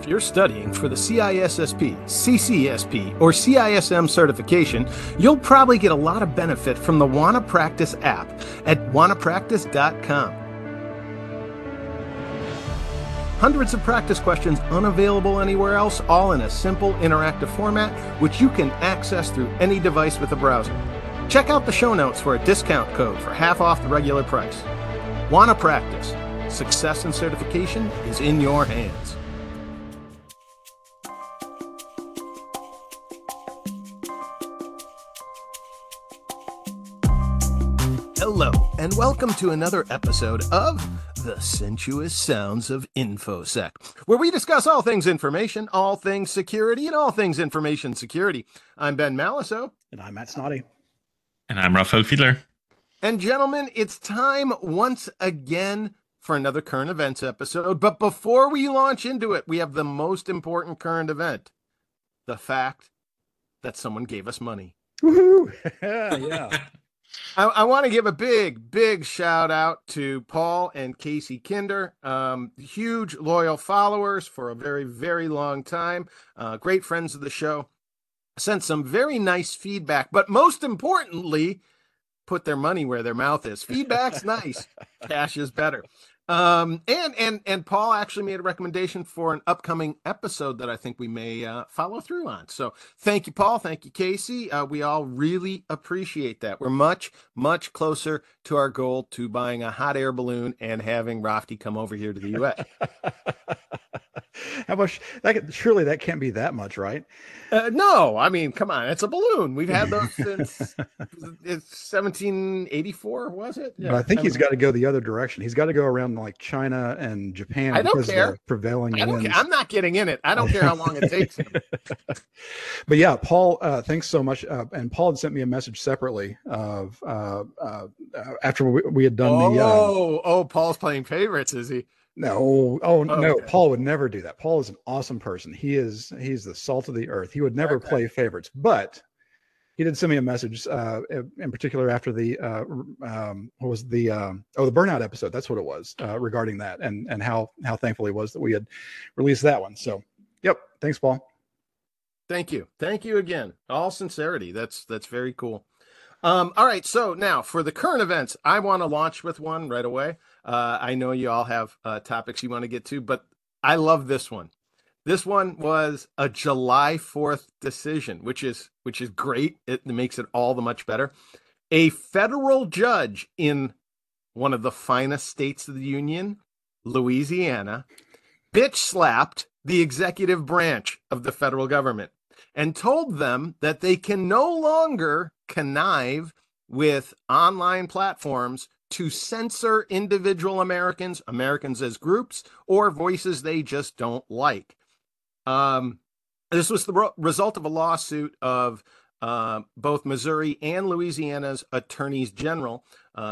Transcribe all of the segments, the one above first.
if you're studying for the CISSP, CCSP, or CISM certification, you'll probably get a lot of benefit from the Wanna Practice app at wannapractice.com. Hundreds of practice questions unavailable anywhere else, all in a simple interactive format, which you can access through any device with a browser. Check out the show notes for a discount code for half off the regular price. Wanna Practice. Success and certification is in your hands. Hello, and welcome to another episode of The Sensuous Sounds of Infosec, where we discuss all things information, all things security, and all things information security. I'm Ben Malliso. And I'm Matt Snoddy. And I'm Rafael Fiedler. And gentlemen, it's time once again for another current events episode. But before we launch into it, we have the most important current event, the fact that someone gave us money. Woohoo! Yeah. I want to give a big, big shout out to Paul and Casey Kinder, huge loyal followers for a very, very long time, great friends of the show, sent some very nice feedback, but most importantly, put their money where their mouth is. Feedback's nice, cash is better. And Paul actually made a recommendation for an upcoming episode that I think we may follow through on. So thank you, Paul. Thank you, Casey. We all really appreciate that. We're much, much closer to our goal to buying a hot air balloon and having Raphty come over here to the U.S. How much? Surely that can't be that much, right? No, I mean, come on, it's a balloon. We've had those since it's 1784, was it? Yeah, but I think he's got to go the other direction. He's got to go around like China and Japan. I don't care. Prevailing winds. I'm not getting in it. I don't care how long it takes him. But yeah, Paul, thanks so much. And Paul had sent me a message separately of after we had done the. Oh, Paul's playing favorites, is he? No, no, okay. Paul would never do that. Paul is an awesome person. He's the salt of the earth. He would never play favorites, but he did send me a message in particular after the the burnout episode. That's what it was, regarding that and how thankful he was that we had released that one. So, yep, thanks, Paul. Thank you again. All sincerity. That's very cool. All right, so now for the current events, I want to launch with one right away. I know you all have topics you want to get to, but I love this one. This one was a July 4th decision, which is great. It makes it all the much better. A federal judge in one of the finest states of the union, Louisiana, bitch slapped the executive branch of the federal government and told them that they can no longer connive with online platforms to censor individual Americans as groups, or voices they just don't like. This was the result of a lawsuit of both Missouri and Louisiana's attorneys general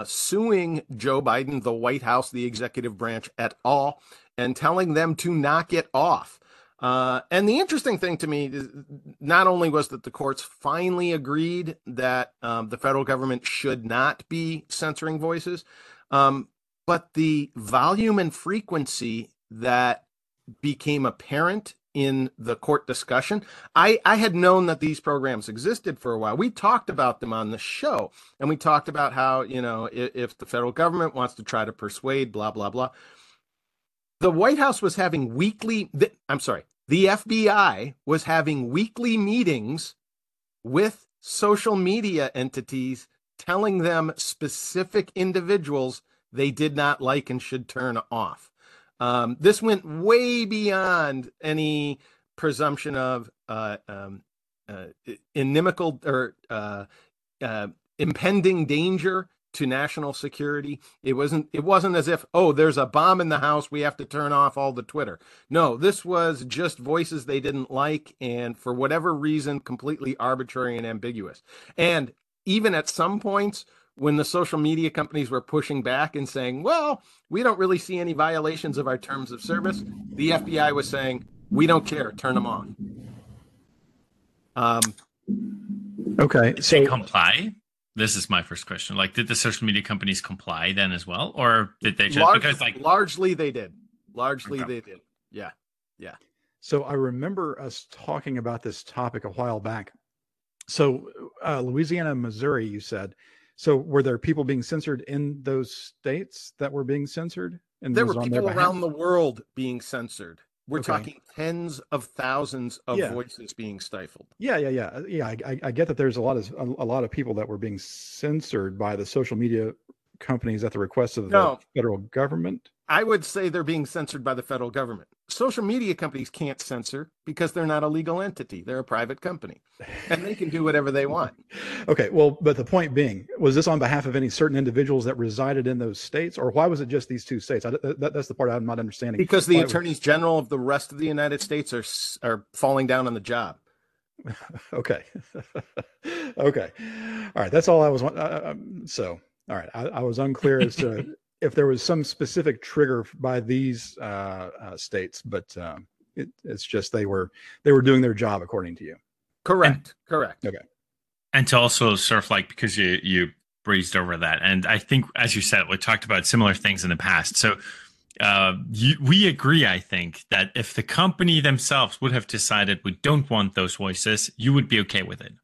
suing Joe Biden, the White House, the executive branch et al., and telling them to knock it off. And the interesting thing to me is not only was that the courts finally agreed that the federal government should not be censoring voices, but the volume and frequency that became apparent in the court discussion. I had known that these programs existed for a while. We talked about them on the show, and we talked about how, you know, if the federal government wants to try to persuade, blah, blah, blah. The White House was having the FBI was having weekly meetings with social media entities telling them specific individuals they did not like and should turn off. This went way beyond any presumption of inimical or impending danger to national security. It wasn't as if, oh, there's a bomb in the house, we have to turn off all the Twitter. No, this was just voices they didn't like, and for whatever reason, completely arbitrary and ambiguous. And even at some points, when the social media companies were pushing back and saying, well, we don't really see any violations of our terms of service, the FBI was saying, we don't care, turn them on. Okay. So comply? This is my first question. Like, did the social media companies comply then as well? Or did they just largely they did. Yeah. Yeah. So I remember us talking about this topic a while back. So Louisiana and Missouri, you said. So were there people being censored in those states that were being censored? And there were people around the world being censored. We're talking tens of thousands of voices being stifled. Yeah. I get that there's a lot of people that were being censored by the social media companies at the request of the federal government. I would say they're being censored by the federal government. Social media companies can't censor because they're not a legal entity. They're a private company and they can do whatever they want. Okay. Well, but the point being, was this on behalf of any certain individuals that resided in those states, or why was it just these two states? That's the part I'm not understanding. Because the attorneys general of the rest of the United States are falling down on the job. Okay. Okay. All right. That's all I was. All right. I was unclear as to if there was some specific trigger by these states, but it's just they were doing their job according to you. Correct. Okay. And to also surf, like, because you breezed over that. And I think, as you said, we talked about similar things in the past. So we agree, I think, that if the company themselves would have decided we don't want those voices, you would be okay with it.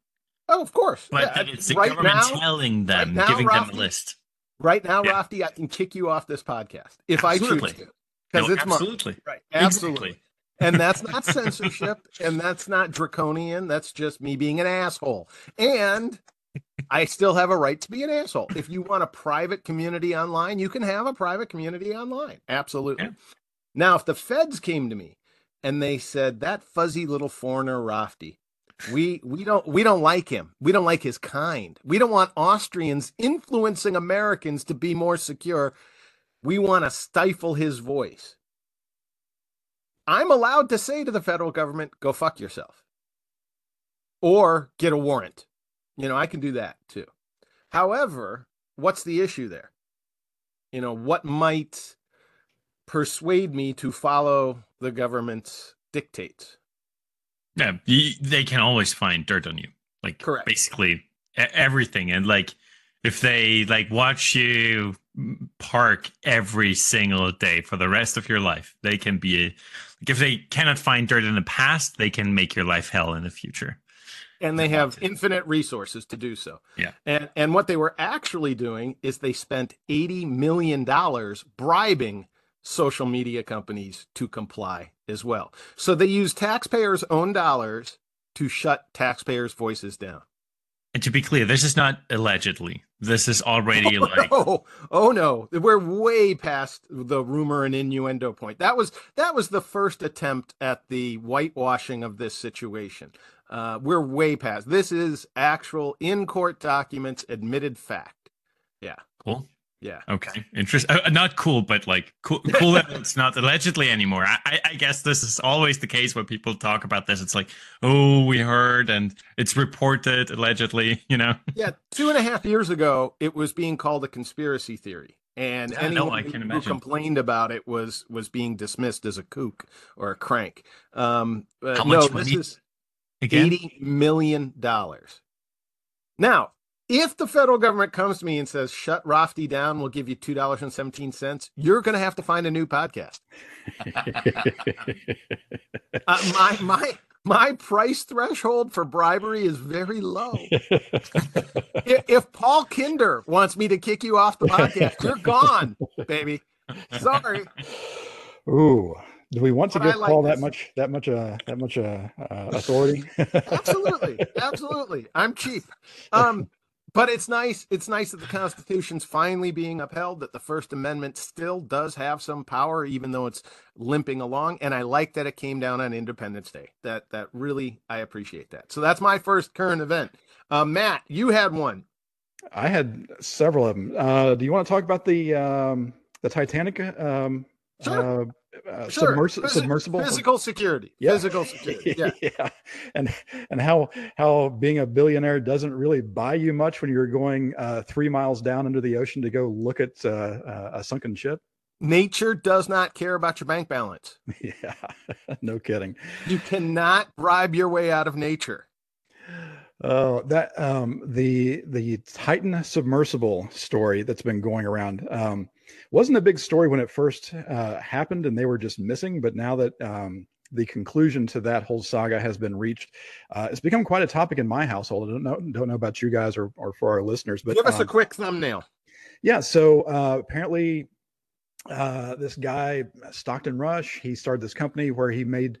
Oh, of course. But it's the government telling them, giving them a list. Right now, Raphty, I can kick you off this podcast if I choose to. Because it's money. Right. Absolutely. And that's not censorship, and that's not draconian. That's just me being an asshole. And I still have a right to be an asshole. If you want a private community online, you can have a private community online. Absolutely. Yeah. Now, if the feds came to me and they said, that fuzzy little foreigner Raphty, we don't like him. We don't like his kind. We don't want Austrians influencing Americans to be more secure. We want to stifle his voice. I'm allowed to say to the federal government, go fuck yourself. Or get a warrant. You know, I can do that too. However, what's the issue there? You know, what might persuade me to follow the government's dictates? Yeah, they can always find dirt on you, like basically everything. And like, if they watch you park every single day for the rest of your life, they can be like, if they cannot find dirt in the past, they can make your life hell in the future. And they have infinite resources to do so. Yeah. And what they were actually doing is they spent $80 million bribing social media companies to comply as well. So they use taxpayers' own dollars to shut taxpayers' voices down. And to be clear, this is not allegedly. This is already no. We're way past the rumor and innuendo point. That was the first attempt at the whitewashing of this situation. We're way past. This is actual in-court documents, admitted fact. Yeah. Cool. Yeah. Okay. Interesting. Not cool, but like cool that it's not allegedly anymore. I guess this is always the case when people talk about this. It's like, oh, we heard and it's reported allegedly, you know? Yeah. 2.5 years ago, it was being called a conspiracy theory. And anyone who complained about it was being dismissed as a kook or a crank. How much money? This is again? $80 million. Now, if the federal government comes to me and says, shut Raphty down, we'll give you $2.17, you're going to have to find a new podcast. My price threshold for bribery is very low. If Paul Kinder wants me to kick you off the podcast, you're gone, baby. Sorry. Ooh. Do we want to give Paul that much authority? Absolutely. I'm cheap. But it's nice. It's nice that the Constitution's finally being upheld, that the First Amendment still does have some power, even though it's limping along. And I like that it came down on Independence Day. That really, I appreciate that. So that's my first current event. Matt, you had one. I had several of them. Do you want to talk about the Titanic? Sure. Sure. Submersible physical security. Yeah. Yeah. And how being a billionaire doesn't really buy you much when you're going 3 miles down under the ocean to go look at a sunken ship. Nature does not care about your bank balance. Yeah. No kidding. You cannot bribe your way out of nature. Oh, that the Titan submersible story that's been going around wasn't a big story when it first happened and they were just missing. But now that the conclusion to that whole saga has been reached. It's become quite a topic in my household. I don't know about you guys or for our listeners, but give us a quick thumbnail. Yeah. So apparently this guy, Stockton Rush, he started this company where he made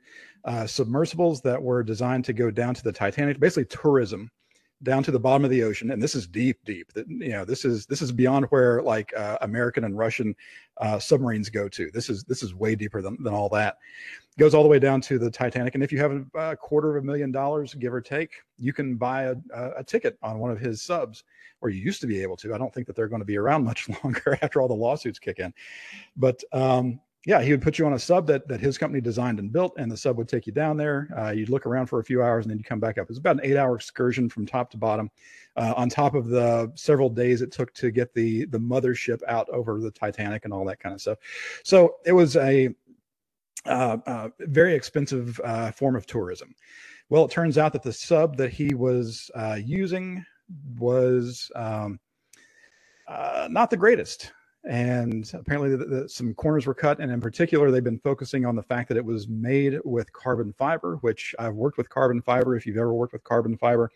submersibles that were designed to go down to the Titanic, basically tourism, down to the bottom of the ocean. And this is deep, deep. You know, this is beyond where like American and Russian submarines go to. This is way deeper than all that. It goes all the way down to the Titanic. And if you have $250,000, give or take, you can buy a ticket on one of his subs, or you used to be able to. I don't think that they're going to be around much longer after all the lawsuits kick in. But yeah, he would put you on a sub that his company designed and built, and the sub would take you down there. You'd look around for a few hours, and then you come back up. It was about an 8-hour excursion from top to bottom, on top of the several days it took to get the mothership out over the Titanic and all that kind of stuff. So it was a very expensive form of tourism. Well, it turns out that the sub that he was using was not the greatest. And apparently some corners were cut. And in particular, they've been focusing on the fact that it was made with carbon fiber, which I've worked with carbon fiber. If you've ever worked with carbon fiber,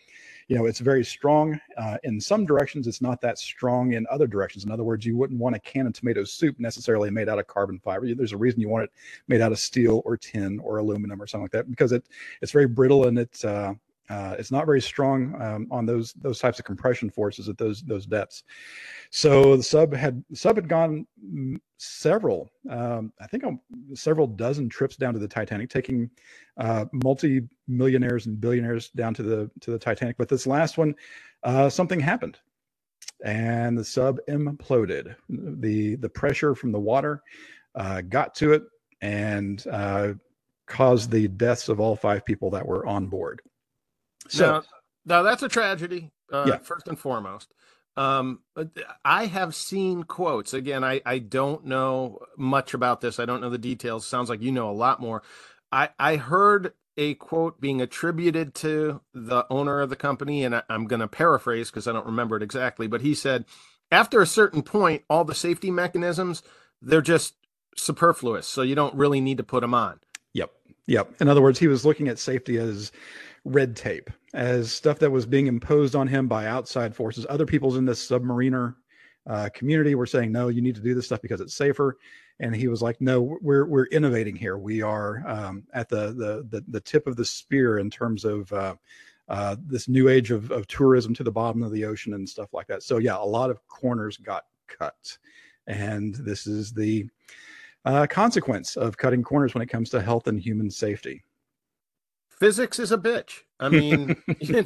you know, it's very strong in some directions. It's not that strong in other directions. In other words, you wouldn't want a can of tomato soup necessarily made out of carbon fiber. There's a reason you want it made out of steel or tin or aluminum or something like that, because it's very brittle and it's not very strong on those types of compression forces at those depths. So the sub had gone several, I think several dozen trips down to the Titanic, taking multi-millionaires and billionaires down to the Titanic. But this last one, something happened, and the sub imploded. The pressure from the water got to it and caused the deaths of all 5 people that were on board. So now that's a tragedy, yeah. First and foremost. I have seen quotes. Again, I don't know much about this. I don't know the details. Sounds like you know a lot more. I heard a quote being attributed to the owner of the company, and I'm going to paraphrase because I don't remember it exactly, but he said, after a certain point, all the safety mechanisms, they're just superfluous, so you don't really need to put them on. Yep. In other words, he was looking at safety as red tape, as stuff that was being imposed on him by outside forces. Other people's in this submariner community were saying, no, you need to do this stuff because it's safer. And he was like, no, we're innovating here. We are at the tip of the spear in terms of this new age of tourism to the bottom of the ocean and stuff like that. So yeah, a lot of corners got cut. And this is the consequence of cutting corners when it comes to health and human safety. Physics is a bitch. I mean, you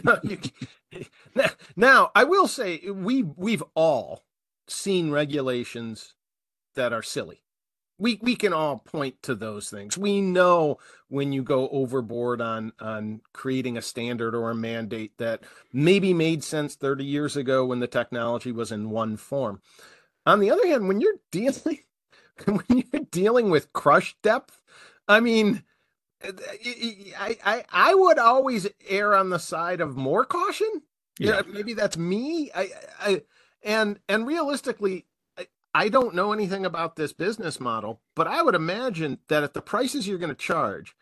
know, now I will say we've all seen regulations that are silly. We can all point to those things. We know when you go overboard on creating a standard or a mandate that maybe made sense 30 years ago when the technology was in one form. On the other hand, when you're dealing with crush depth, I mean, I would always err on the side of more caution. Yeah, maybe that's me. And realistically, I don't know anything about this business model, but I would imagine that at the prices you're going to charge,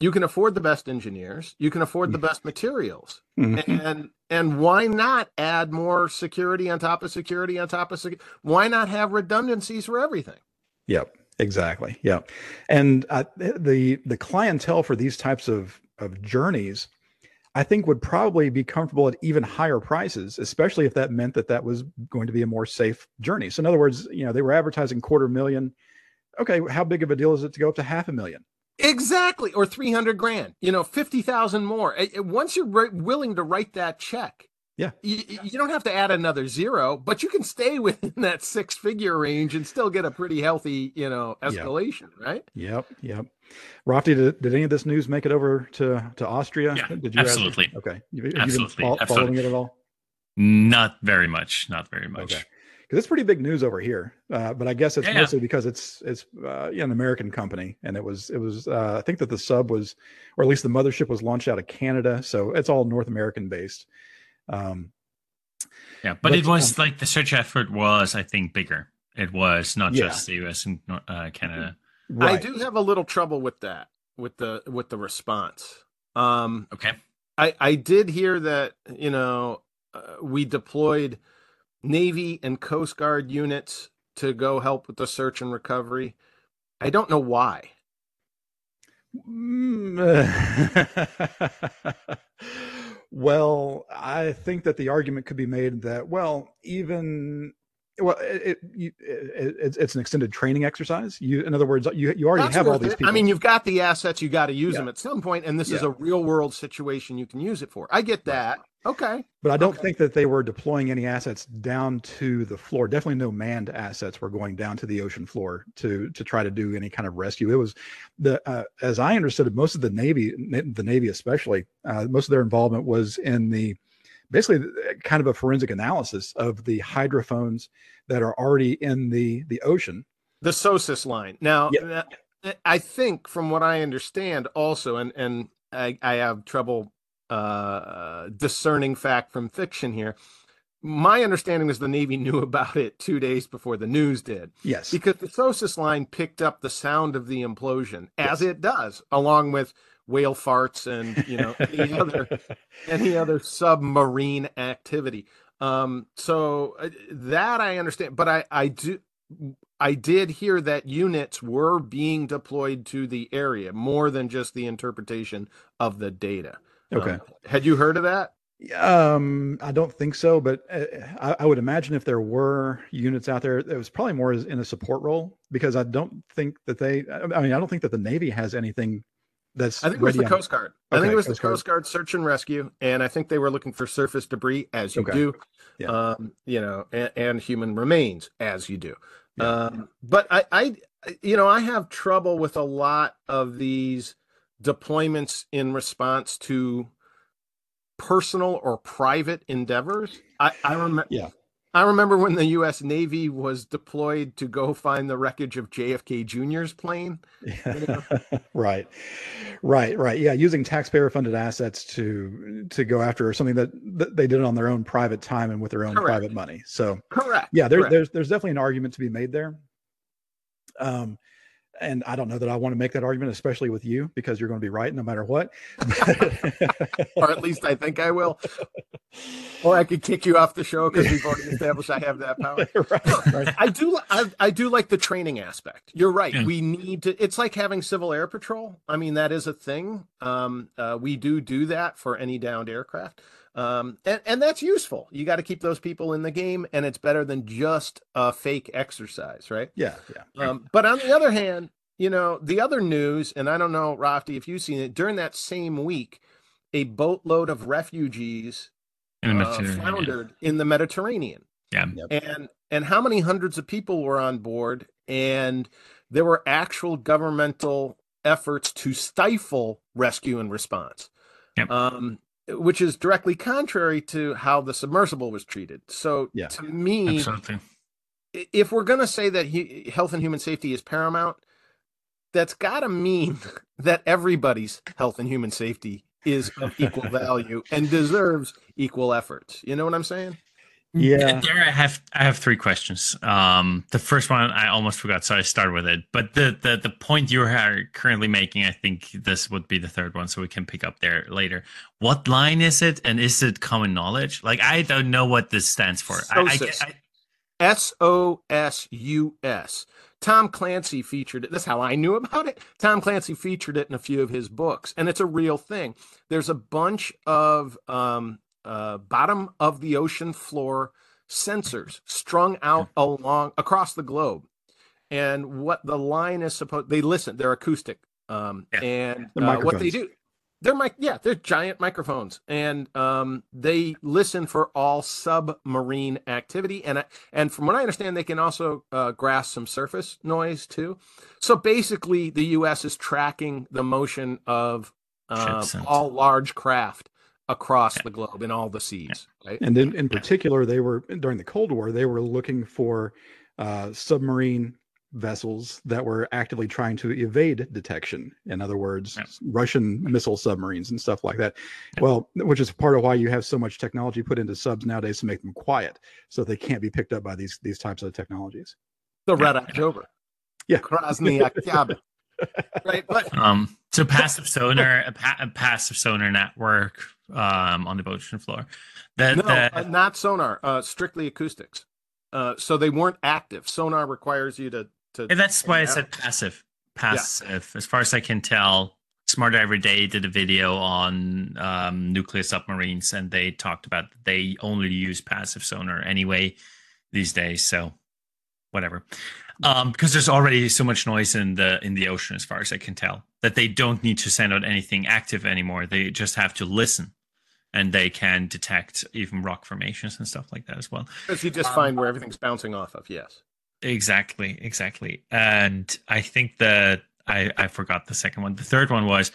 you can afford the best engineers, you can afford the best materials, and why not add more security on top of security on top of security? Why not have redundancies for everything? Yep, exactly. Yeah. And the clientele for these types of journeys, I think, would probably be comfortable at even higher prices, especially if that meant that was going to be a more safe journey. So in other words, you know, they were advertising $250,000. Okay, how big of a deal is it to go up to $500,000? Exactly. Or $300,000, you know, 50,000 more. Once you're willing to write that check, yeah, you don't have to add another zero, but you can stay within that 6-figure range and still get a pretty healthy, you know, escalation, yep. Right? Yep. Raphty, did any of this news make it over to Austria? Yeah, did you absolutely. Okay. Have you been following it at all? Not very much. Okay. Because it's pretty big news over here, but I guess it's mostly because it's an American company, and it was I think that the sub was, or at least the mothership was, launched out of Canada, so it's all North American based. But it was like the search effort was, I think, bigger. It was not just the U.S. and Canada. Right. I do have a little trouble with that. with the response. Okay. I did hear that, we deployed Navy and Coast Guard units to go help with the search and recovery. I don't know why. Well, I think that the argument could be made that, it's an extended training exercise. You already have all these people. I mean, you've got the assets, you got to use them at some point, and this is a real world situation you can use it for. I get that. Okay. But I don't think that they were deploying any assets down to the floor. Definitely no manned assets were going down to the ocean floor to try to do any kind of rescue. It was as I understood it, most of the Navy especially, most of their involvement was in basically kind of a forensic analysis of the hydrophones that are already in the ocean. The SOSUS line. Now, I think from what I understand also, and I have trouble discerning fact from fiction here. My understanding is the Navy knew about it 2 days before the news did. Yes. Because the SOSUS line picked up the sound of the implosion, as it does, along with whale farts and any other submarine activity. So that I understand, but I did hear that units were being deployed to the area more than just the interpretation of the data. Okay. Had you heard of that? I don't think so, but I would imagine if there were units out there, it was probably more in a support role, because I don't think that the Navy has anything. I think it was the Coast Guard. Okay, I think it was the Coast Guard search and rescue, and I think they were looking for surface debris, as you do, and human remains, as you do. Yeah. But I have trouble with a lot of these deployments in response to personal or private endeavors. I remember when the U.S. Navy was deployed to go find the wreckage of JFK Jr.'s plane. Right. Yeah, using taxpayer-funded assets to go after something that they did on their own private time and with their own private money. So, there's definitely an argument to be made there. And I don't know that I want to make that argument, especially with you, because you're going to be right no matter what. Or at least I think I will. Or I could kick you off the show because we've already established I have that power. Right. I do like the training aspect. You're right. Yeah. We need to. It's like having Civil Air Patrol. I mean, that is a thing. We do that for any downed aircraft. And that's useful. You got to keep those people in the game, and it's better than just a fake exercise, right? Yeah. But on the other hand, the other news, and I don't know, Raphty, if you've seen it, during that same week, a boatload of refugees foundered in the Mediterranean. Yeah. And how many hundreds of people were on board, and there were actual governmental efforts to stifle rescue and response. Yep. Which is directly contrary to how the submersible was treated. So to me, absolutely. If we're going to say that health and human safety is paramount, that's got to mean that everybody's health and human safety is of equal value and deserves equal efforts. You know what I'm saying? Yeah. There, I have three questions. The first one I almost forgot, so I started with it. But the point you are currently making, I think this would be the third one, so we can pick up there later. What line is it, and is it common knowledge? Like, I don't know what this stands for. SOSUS. Tom Clancy featured it. That's how I knew about it. Tom Clancy featured it in a few of his books, and it's a real thing. There's a bunch of bottom of the ocean floor sensors strung out across the globe, and what the line is supposed—they listen. They're acoustic, and what they do, they're giant microphones, and they listen for all submarine activity, and from what I understand, they can also grasp some surface noise too. So basically, the U.S. is tracking the motion of all large craft across the globe in all the seas, right? And then in particular, they were during the Cold War, they were looking for submarine vessels that were actively trying to evade detection. In other words, Russian missile submarines and stuff like that. Well, which is part of why you have so much technology put into subs nowadays to make them quiet, so they can't be picked up by these types of technologies. The Red October. Yeah. Krasny Oktyabr. Right. But So passive sonar, a passive sonar network on the ocean floor. Not sonar, strictly acoustics. So they weren't active. Sonar requires you to. And that's why I said passive. Passive, yeah. As far as I can tell. Smarter Every Day did a video on nuclear submarines, and they talked about they only use passive sonar anyway these days. So whatever, because there's already so much noise in the ocean, as far as I can tell, that they don't need to send out anything active anymore. They just have to listen, and they can detect even rock formations and stuff like that as well. Because you just find where everything's bouncing off of. Yes, exactly. And I think that. I forgot the second one. The third one was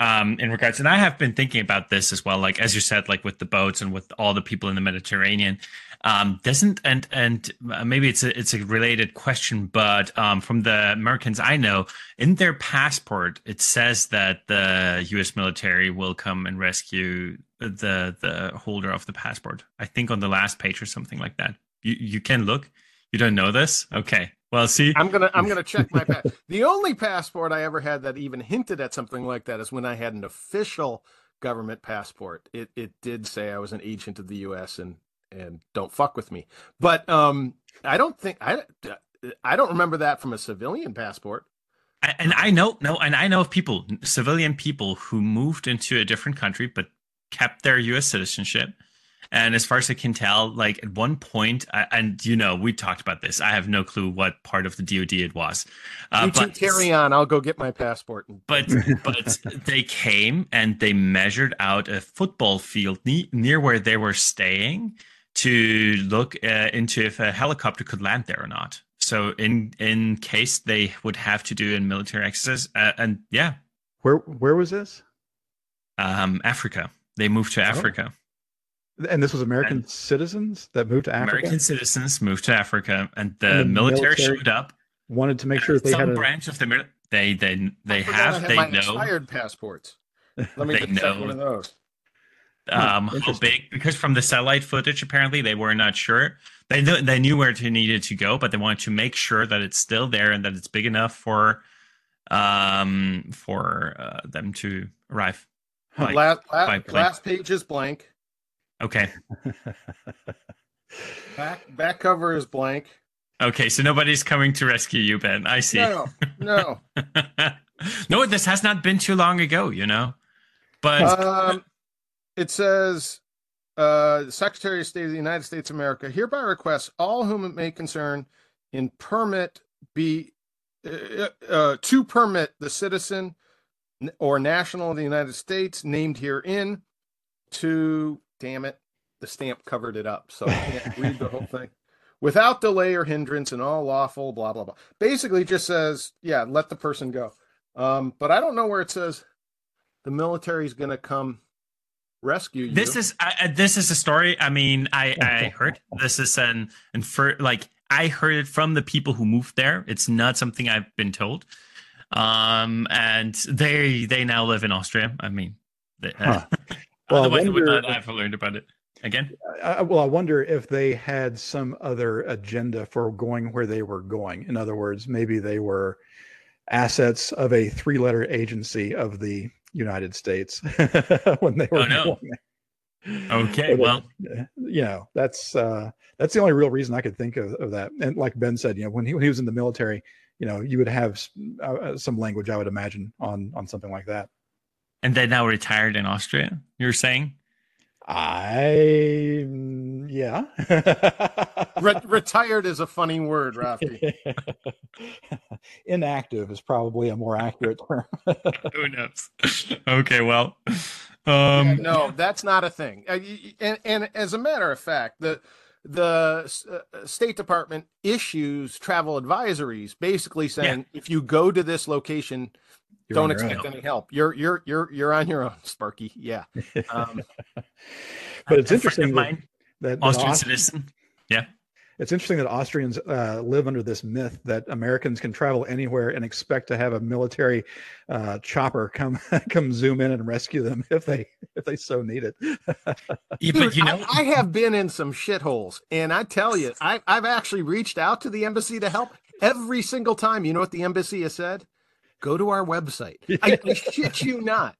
in regards, and I have been thinking about this as well. Like, as you said, like with the boats and with all the people in the Mediterranean, doesn't, and maybe it's a related question, but from the Americans I know, in their passport, it says that the U.S. military will come and rescue the holder of the passport. I think on the last page or something like that. You can look. You don't know this? Okay. Well, see, I'm gonna check my pass. The only passport I ever had that even hinted at something like that is when I had an official government passport. It did say I was an agent of the U.S. and don't fuck with me. But I don't remember that from a civilian passport. And I know of people, civilian people, who moved into a different country but kept their U.S. citizenship. And as far as I can tell, like at one point, and you know, we talked about this. I have no clue what part of the DoD it was. But carry on. I'll go get my passport. But they came and they measured out a football field near where they were staying to look into if a helicopter could land there or not. So in case they would have to do a military exercise, and yeah, where was this? Africa. They moved to Africa. Oh. And this was American citizens that moved to Africa? American citizens moved to Africa, and the military showed up. Wanted to make sure they had a branch of the military. Expired passports. Let me just check one of those. How big? Because from the satellite footage, apparently they were not sure. They knew where it needed to go, but they wanted to make sure that it's still there and that it's big enough for them to arrive. Last page is blank. Okay. Back cover is blank. Okay, so nobody's coming to rescue you, Ben. I see. No. No, this has not been too long ago, you know. But it says, the Secretary of State of the United States of America hereby requests all whom it may concern in permit be to permit the citizen or national of the United States named herein to. Damn it, the stamp covered it up, so I can't read the whole thing. Without delay or hindrance and all lawful, blah, blah, blah. Basically just says, yeah, let the person go. But I don't know where it says the military's going to come rescue you. This is a story. I mean, I heard this is I heard it from the people who moved there. It's not something I've been told. And they now live in Austria. I mean, well, otherwise, I would not have learned about it again. I wonder if they had some other agenda for going where they were going. In other words, maybe they were assets of a three-letter agency of the United States when they were going. Okay, well, you know, that's the only real reason I could think of that. And like Ben said, you know, when he was in the military, you know, you would have some language, I would imagine, on something like that. And they now retired in Austria, you're saying? Yeah. Retired is a funny word, Raphty. Inactive is probably a more accurate term. Who knows? Okay, well. Yeah, no, that's not a thing. And as a matter of fact, the State Department issues travel advisories basically saying, if you go to this location, don't expect any help. You're on your own, Sparky. Yeah. But it's interesting that Austrian citizen. Yeah. It's interesting that Austrians live under this myth that Americans can travel anywhere and expect to have a military chopper come zoom in and rescue them if they so need it. Yeah, but you know, I have been in some shitholes, and I tell you, I've actually reached out to the embassy to help every single time. You know what the embassy has said? Go to our website. I shit you not.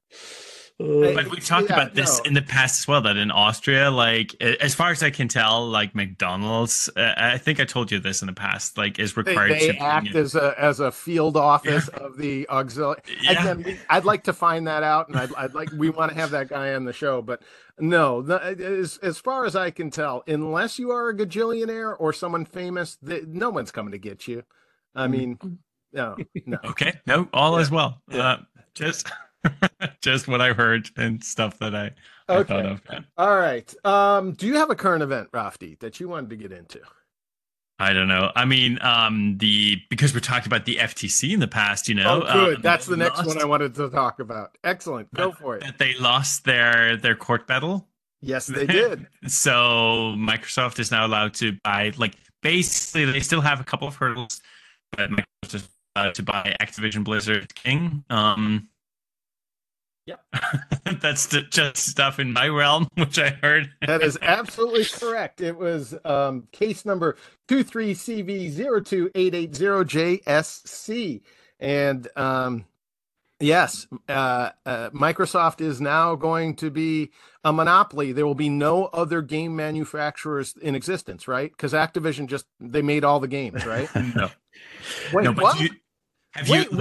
But we've talked about this in the past as well, that in Austria, like, as far as I can tell, like, McDonald's, I think I told you this in the past, like, is required they act as a field office of the auxiliary. Yeah. Again, I'd like to find that out, and I'd like, we want to have that guy on the show, but no, as far as I can tell, unless you are a gajillionaire or someone famous, no one's coming to get you. I mean, no. Okay, no, all is well. Yeah. Just what I heard and stuff that I thought of. All right. Do you have a current event, Raphty, that you wanted to get into? I don't know. I mean, because we talked about the FTC in the past, you know. Oh, good. That's the next one I wanted to talk about. Excellent. Go for it. That they lost their court battle. Yes, they did. So Microsoft is now allowed to buy, like, basically they still have a couple of hurdles, but Microsoft is allowed to buy Activision Blizzard King. Yeah, that's just stuff in my realm, which I heard. That is absolutely correct. It was case number 23CV02880JSC. And Microsoft is now going to be a monopoly. There will be no other game manufacturers in existence, right? Because Activision they made all the games, right? No. Wait, no, but what? Why would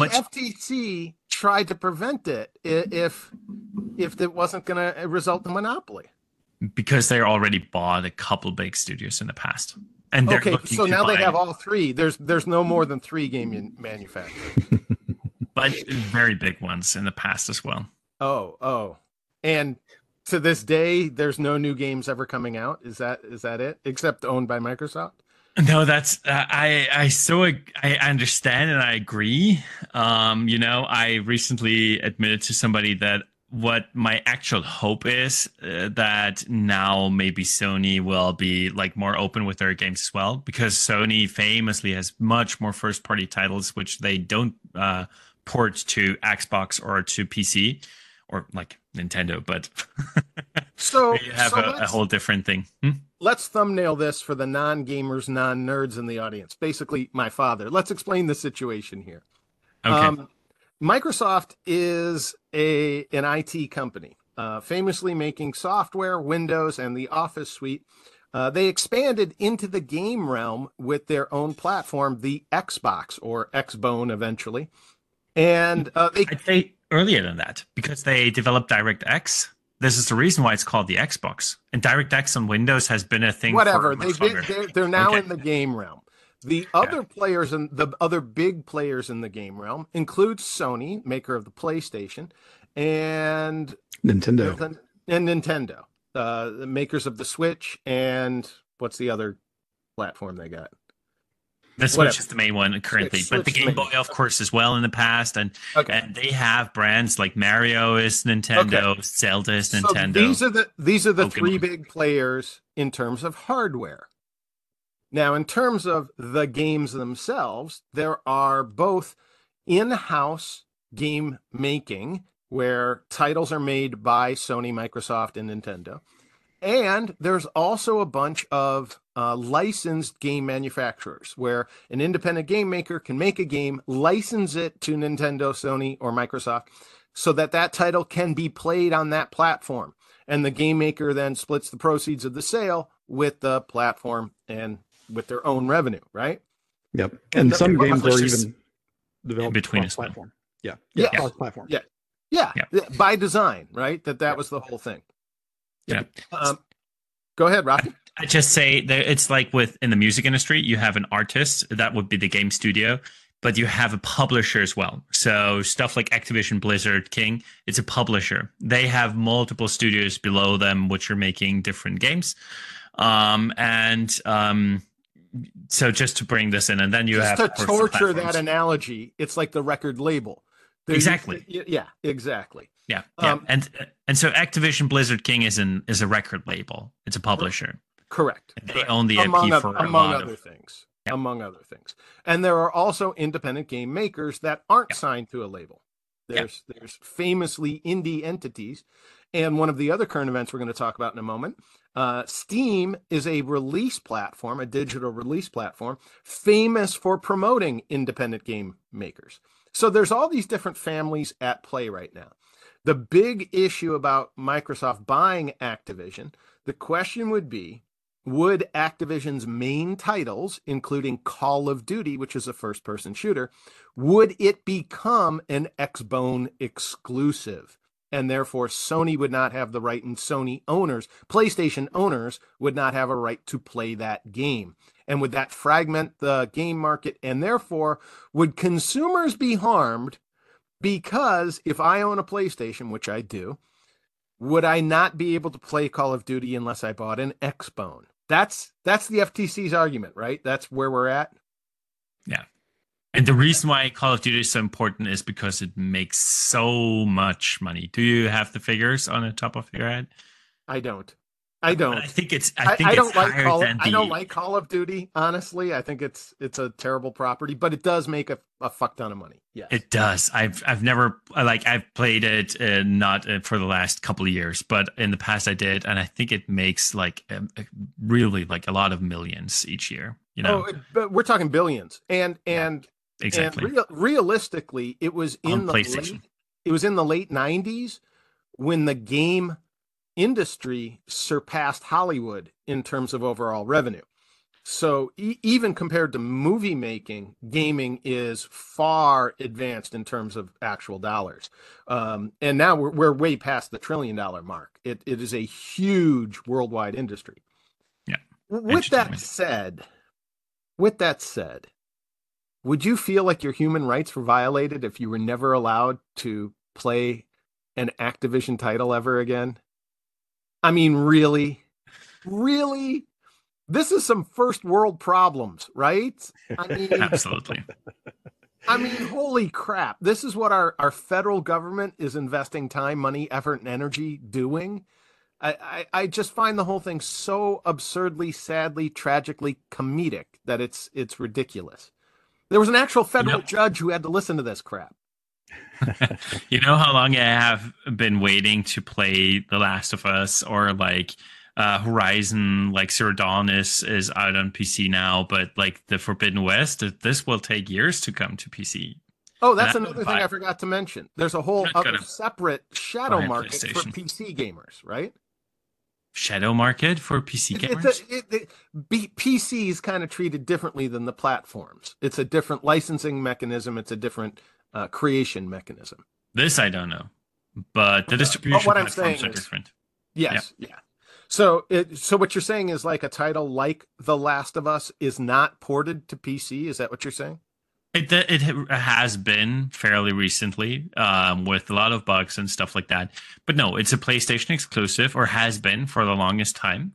the FTC try to prevent it if it wasn't going to result in monopoly? Because they already bought a couple big studios in the past, and so now they have all three. There's no more than three game manufacturers, but very big ones in the past as well. Oh, and to this day, there's no new games ever coming out. Is that it? Except owned by Microsoft. No, that's I understand and I agree. You know, I recently admitted to somebody that what my actual hope is that now maybe Sony will be like more open with their games as well, because Sony famously has much more first party titles which they don't port to Xbox or to PC or like Nintendo, but so you have a whole different thing. Let's thumbnail this for the non-gamers, non-nerds in the audience. Basically, my father. Let's explain the situation here. Okay. Microsoft is an IT company, famously making software, Windows, and the Office suite. They expanded into the game realm with their own platform, the Xbox, or Xbone eventually. And I'd say earlier than that, because they developed DirectX. This is the reason why it's called the Xbox. And DirectX on Windows has been a thing. Whatever. They're now in the game realm. The other players and the other big players in the game realm include Sony, maker of the PlayStation, and Nintendo. And Nintendo, the makers of the Switch, and what's the other platform they got? The Switch is the main one currently, but the Game Boy, of course, as well in the past. And they have brands like Mario is Nintendo, Zelda is Nintendo. So these are the three big players in terms of hardware. Now, in terms of the games themselves, there are both in-house game making, where titles are made by Sony, Microsoft, and Nintendo. And there's also a bunch of licensed game manufacturers where an independent game maker can make a game, license it to Nintendo, Sony, or Microsoft so that title can be played on that platform. And the game maker then splits the proceeds of the sale with the platform and with their own revenue, right? Yep. And some games are even developed between us. Platform. Yeah. Yeah. Yeah. Platform. Yeah. Yeah. Yeah. Yeah. By design, right? That was the whole thing. Yeah. Go ahead, Raphty. I just say that it's like in the music industry, you have an artist, that would be the game studio, but you have a publisher as well. So stuff like Activision Blizzard King, it's a publisher. They have multiple studios below them which are making different games. So just to bring this in, and then you just have to torture that analogy. It's like the record label. Exactly. Yeah, exactly. Yeah, yeah. And so Activision Blizzard King is a record label. It's a publisher. Correct. And they own the IP among other things. Yeah. Among other things. And there are also independent game makers that aren't signed to a label. There's famously indie entities. And one of the other current events we're going to talk about in a moment, Steam is a release platform, a digital release platform, famous for promoting independent game makers. So there's all these different families at play right now. The big issue about Microsoft buying Activision, the question would be, would Activision's main titles, including Call of Duty, which is a first-person shooter, would it become an Xbone exclusive? And therefore, Sony would not have the right, and Sony owners, PlayStation owners, would not have a right to play that game. And would that fragment the game market? And therefore, would consumers be harmed? Because if I own a PlayStation, which I do, would I not be able to play Call of Duty unless I bought an Xbone? That's the FTC's argument, right? That's where we're at. Yeah. And the reason why Call of Duty is so important is because it makes so much money. Do you have the figures on the top of your head? I don't. I don't like Call of Duty, honestly. I think it's a terrible property, but it does make a fuck ton of money. Yeah, it does. I've played it not for the last couple of years, but in the past I did, and I think it makes like really like a lot of millions each year. You know, but we're talking billions, and yeah, exactly. And realistically, it was in the late 90s when the game industry surpassed Hollywood in terms of overall revenue. So even compared to movie making, gaming is far advanced in terms of actual dollars. And now we're way past the $1 trillion mark. It is a huge worldwide industry. Yeah. With that said, would you feel like your human rights were violated if you were never allowed to play an Activision title ever again? I mean, really? Really? This is some first world problems, right? I mean, absolutely. I mean, holy crap. This is what our federal government is investing time, money, effort, and energy doing. I just find the whole thing so absurdly, sadly, tragically comedic that it's ridiculous. There was an actual federal judge who had to listen to this crap. You know how long I have been waiting to play The Last of Us, or like Horizon, like Zero Dawn is out on PC now, but like the Forbidden West, this will take years to come to PC. Oh, that's another thing I forgot to mention. There's a whole other separate shadow market for PC gamers, right? Shadow market for PC gamers? PC is kind of treated differently than the platforms. It's a different licensing mechanism. It's a different creation mechanism. This I don't know, but the distribution platforms are different. Yes, yeah. So what you're saying is like a title like The Last of Us is not ported to PC. Is that what you're saying? It has been fairly recently with a lot of bugs and stuff like that. But no, it's a PlayStation exclusive, or has been for the longest time.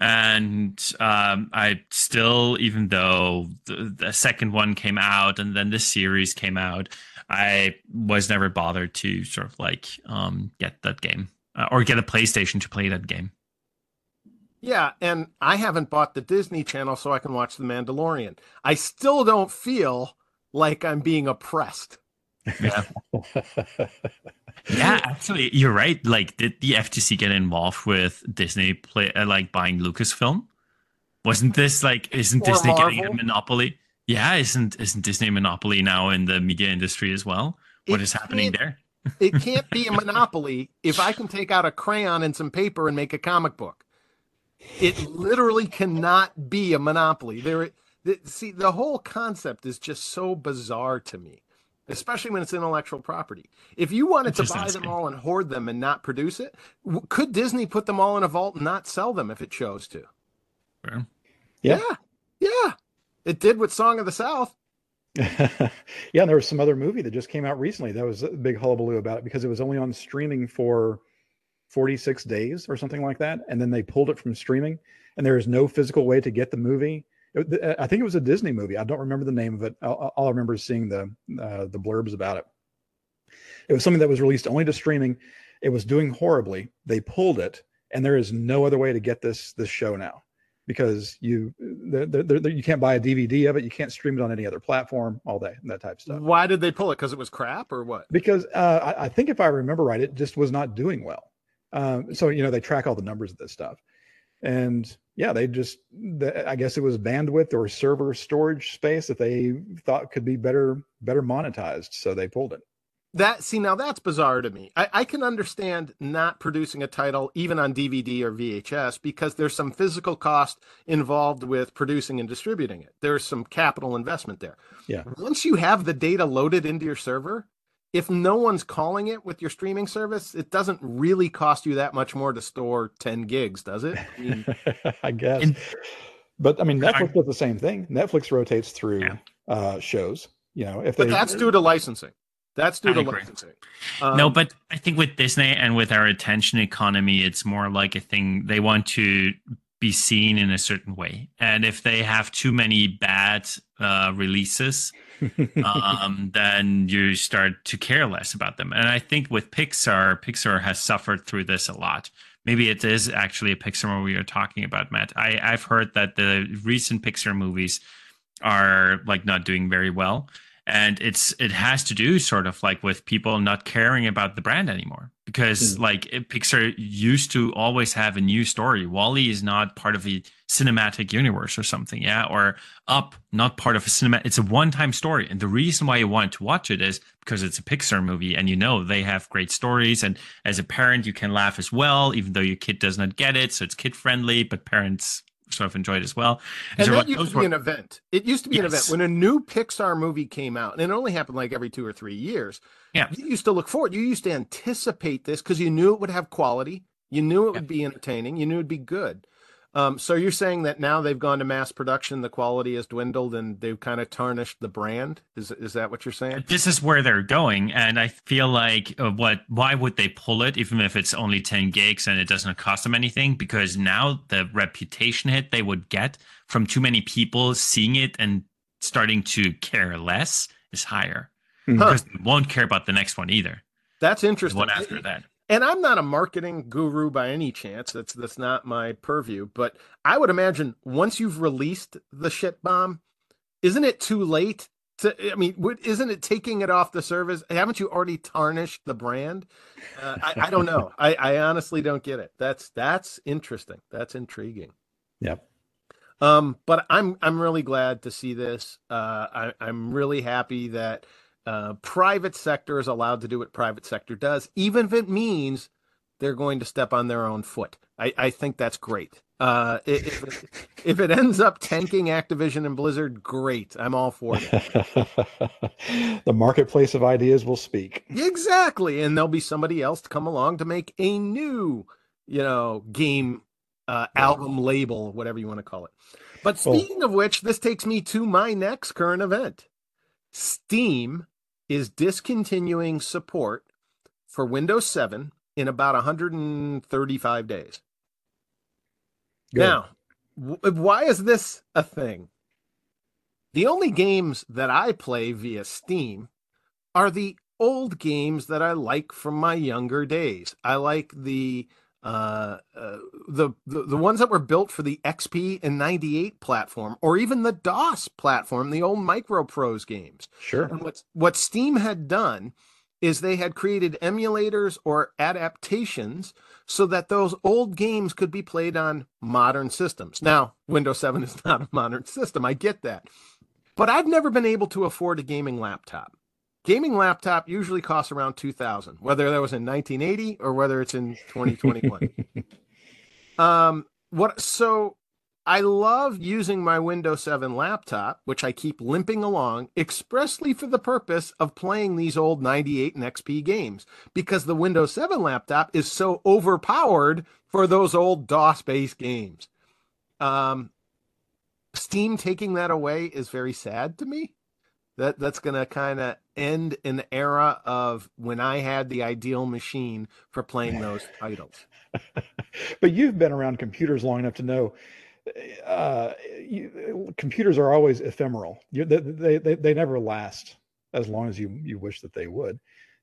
And I still, even though the second one came out and then this series came out, I was never bothered to sort of like get that game or get a PlayStation to play that game. Yeah, and I haven't bought the Disney Channel so I can watch The Mandalorian. I still don't feel like I'm being oppressed. Yeah. Yeah, actually, you're right. Like, did the FTC get involved with Disney buying Lucasfilm? Wasn't this like, isn't Disney getting a monopoly? Yeah, isn't Disney a monopoly now in the media industry as well? What is happening there? It can't be a monopoly if I can take out a crayon and some paper and make a comic book. It literally cannot be a monopoly. See, the whole concept is just so bizarre to me, especially when it's intellectual property. If you wanted to buy them all and hoard them and not produce it, could Disney put them all in a vault and not sell them if it chose to? Sure. Yeah. It did with Song of the South. Yeah, and there was some other movie that just came out recently. That was a big hullabaloo about it because it was only on streaming for 46 days or something like that. And then they pulled it from streaming, and there is no physical way to get the movie. I think it was a Disney movie. I don't remember the name of it. All I remember is seeing the blurbs about it. It was something that was released only to streaming. It was doing horribly. They pulled it, and there is no other way to get this show now, because you can't buy a DVD of it. You can't stream it on any other platform, all that type of stuff. Why did they pull it? Because it was crap or what? Because I think if I remember right, it just was not doing well. So, you know, they track all the numbers of this stuff. And yeah, they just, I guess it was bandwidth or server storage space that they thought could be better monetized. So they pulled it. That, see, now that's bizarre to me. I can understand not producing a title even on DVD or VHS because there's some physical cost involved with producing and distributing it. There's some capital investment there. Yeah. Once you have the data loaded into your server, if no one's calling it with your streaming service, it doesn't really cost you that much more to store 10 gigs, does it? I mean, I guess. But I mean, Netflix does the same thing. Netflix rotates through shows. You know, if but that's due to licensing. That's due to licensing. No, but I think with Disney and with our attention economy, it's more like a thing. They want to be seen in a certain way. And if they have too many bad releases, then you start to care less about them. And I think with Pixar has suffered through this a lot. Maybe it is actually a Pixar movie you're talking about, Matt. I've heard that the recent Pixar movies are like not doing very well. And it has to do sort of like with people not caring about the brand anymore, because like Pixar used to always have a new story. WALL-E is not part of the cinematic universe or something. Yeah. Or Up, not part of a cinema. It's a one-time story. And the reason why you want to watch it is because it's a Pixar movie and, you know, they have great stories. And as a parent, you can laugh as well, even though your kid does not get it. So it's kid friendly, but parents sort of enjoyed as well. And that used to be an event. It used to be an event when a new Pixar movie came out, and it only happened like every 2 or 3 years. Yeah, you used to look forward. You used to anticipate this because you knew it would have quality. You knew it would be entertaining. You knew it'd be good. So you're saying that now they've gone to mass production, the quality has dwindled, and they've kind of tarnished the brand? Is that what you're saying? This is where they're going, and I feel like why would they pull it, even if it's only 10 gigs and it doesn't cost them anything? Because now the reputation hit they would get from too many people seeing it and starting to care less is higher. Because they won't care about the next one either. That's interesting. What after that? And I'm not a marketing guru by any chance. That's not my purview. But I would imagine once you've released the shit bomb, isn't it too late? Isn't it taking it off the service? Haven't you already tarnished the brand? I don't know. I honestly don't get it. That's interesting. That's intriguing. Yep. But I'm really glad to see this. I'm really happy that private sector is allowed to do what private sector does, even if it means they're going to step on their own foot. I think that's great. If it ends up tanking Activision and Blizzard, great. I'm all for it. The marketplace of ideas will speak. Exactly. And there'll be somebody else to come along to make a new, game album label, whatever you want to call it. But speaking of which, this takes me to my next current event. Steam is discontinuing support for Windows 7 in about 135 days. Good. Now, why is this a thing? The only games that I play via Steam are the old games that I like from my younger days. I like the ones that were built for the XP and 98 platform, or even the DOS platform, the old MicroProse games. Sure. And what Steam had done is they had created emulators or adaptations so that those old games could be played on modern systems. Now, Windows 7 is not a modern system. I get that. But I've never been able to afford a gaming laptop. Gaming laptop usually costs around $2,000, whether that was in 1980 or whether it's in 2021. So I love using my Windows 7 laptop, which I keep limping along expressly for the purpose of playing these old 98 and XP games, because the Windows 7 laptop is so overpowered for those old DOS-based games. Steam taking that away is very sad to me. That's going to kind of end an era of when I had the ideal machine for playing those titles. But you've been around computers long enough to know computers are always ephemeral. They never last as long as you wish that they would.